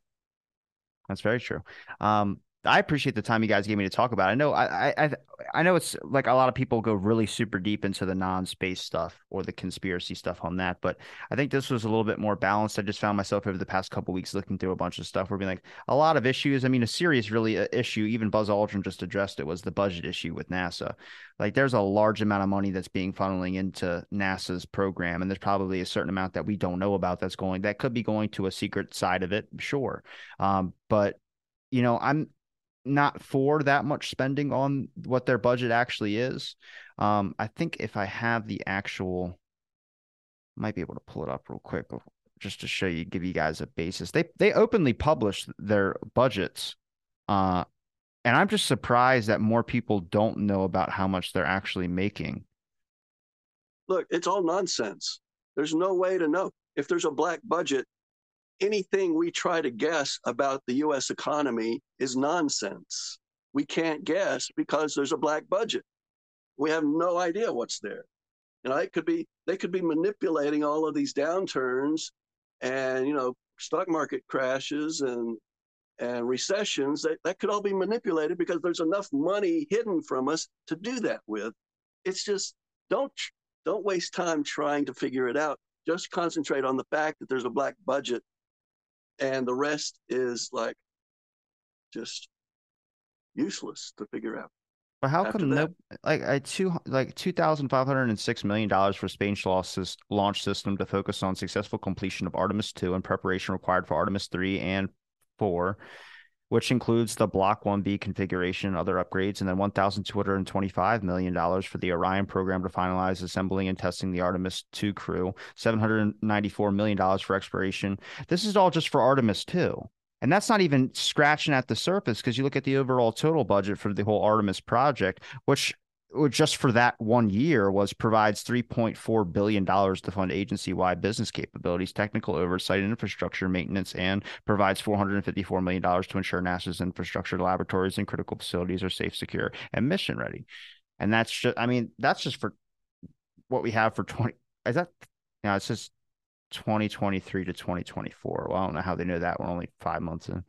That's very true. Um, I appreciate the time you guys gave me to talk about it. I know I, I I know it's like a lot of people go really super deep into the non-space stuff or the conspiracy stuff on that, but I think this was a little bit more balanced. I just found myself over the past couple of weeks looking through a bunch of stuff where being like a lot of issues. I mean, a serious really issue, even Buzz Aldrin just addressed it, was the budget issue with NASA. Like there's a large amount of money that's being funneling into NASA's program, and there's probably a certain amount that we don't know about that's going, that could be going to a secret side of it, sure. Um, but, you know, I'm not for that much spending on what their budget actually is. Um, I think if I have the actual, I might be able to pull it up real quick just to show you, give you guys a basis. They they openly publish their budgets, uh, and I'm just surprised that more people don't know about how much they're actually making. Look, it's all nonsense. There's no way to know. If there's a black budget, anything we try to guess about the U S economy is nonsense. We can't guess because there's a black budget. We have no idea what's there. You know, it could be, they could be manipulating all of these downturns and, you know, stock market crashes and and recessions. That, that could all be manipulated because there's enough money hidden from us to do that with. It's just, don't don't waste time trying to figure it out. Just concentrate on the fact that there's a black budget. And the rest is like just useless to figure out. But how come no, like I two like two thousand five hundred and six million dollars for space launch system to focus on successful completion of Artemis two and preparation required for Artemis three and four, which includes the Block one B configuration and other upgrades, and then one thousand two hundred and twenty-five million dollars for the Orion program to finalize assembling and testing the Artemis two crew, seven hundred and ninety-four million dollars for exploration. This is all just for Artemis two, and that's not even scratching at the surface because you look at the overall total budget for the whole Artemis project, which just for that one year was provides three point four billion dollars to fund agency-wide business capabilities, technical oversight, infrastructure maintenance, and provides four hundred fifty-four million dollars to ensure NASA's infrastructure, laboratories, and critical facilities are safe, secure, and mission ready. And that's just, I mean, that's just for what we have for twenty, is that, now it says twenty twenty-three to twenty twenty-four. Well, I don't know how they know that. We're only five months in.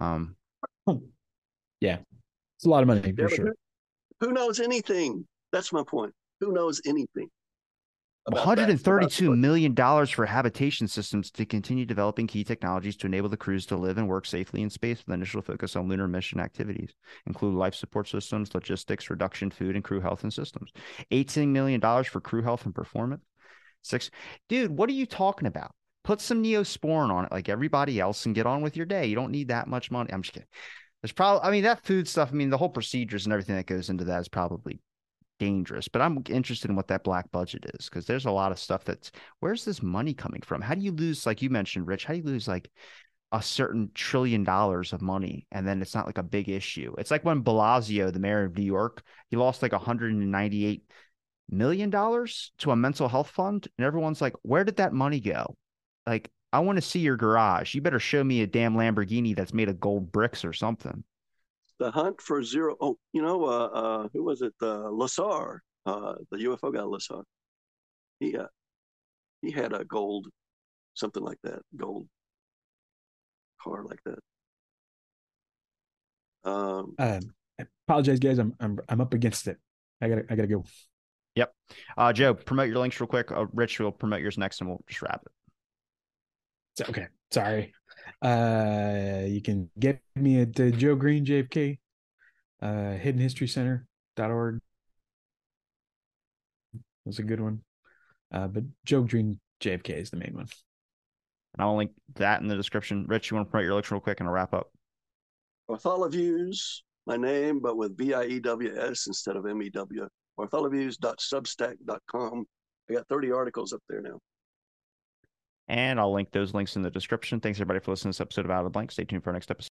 Um, yeah, it's a lot of money for sure. Who knows anything? That's my point. Who knows anything? one hundred thirty-two million dollars for habitation systems to continue developing key technologies to enable the crews to live and work safely in space with initial focus on lunar mission activities, include life support systems, logistics, reduction, food, and crew health and systems. eighteen million dollars for crew health and performance. Six, dude, what are you talking about? Put some Neosporin on it like everybody else and get on with your day. You don't need that much money. I'm just kidding. There's probably, I mean, that food stuff, I mean, the whole procedures and everything that goes into that is probably dangerous, but I'm interested in what that black budget is because there's a lot of stuff that's, where's this money coming from? How do you lose, like you mentioned, Rich, how do you lose like a certain trillion dollars of money, and then it's not like a big issue. It's like when Blasio, the mayor of New York, he lost like one hundred ninety-eight million dollars to a mental health fund, and everyone's like, where did that money go? Like, I want to see your garage. You better show me a damn Lamborghini that's made of gold bricks or something. The Hunt for Zero. Oh, you know, uh, uh, who was it? Uh, Lasar, uh, the U F O guy, Lasar. He, uh, he had a gold, something like that, gold car like that. Um, um, I apologize, guys. I'm I'm I'm up against it. I gotta I gotta go. Yep. Uh, Joe, promote your links real quick. Uh, Rich will promote yours next, and we'll just wrap it. Okay, sorry. Uh, you can get me at uh, Joe Green, J F K, uh, hidden history center dot org. That's a good one. Uh, but Joe Green, J F K is the main one. And I'll link that in the description. Rich, you want to promote your lecture real quick and I'll wrap up. Bartholomew's, my name, but with B I E W S instead of M E W. bartholomew's dot substack dot com. I got thirty articles up there now. And I'll link those links in the description. Thanks, everybody, for listening to this episode of Out of the Blank. Stay tuned for our next episode.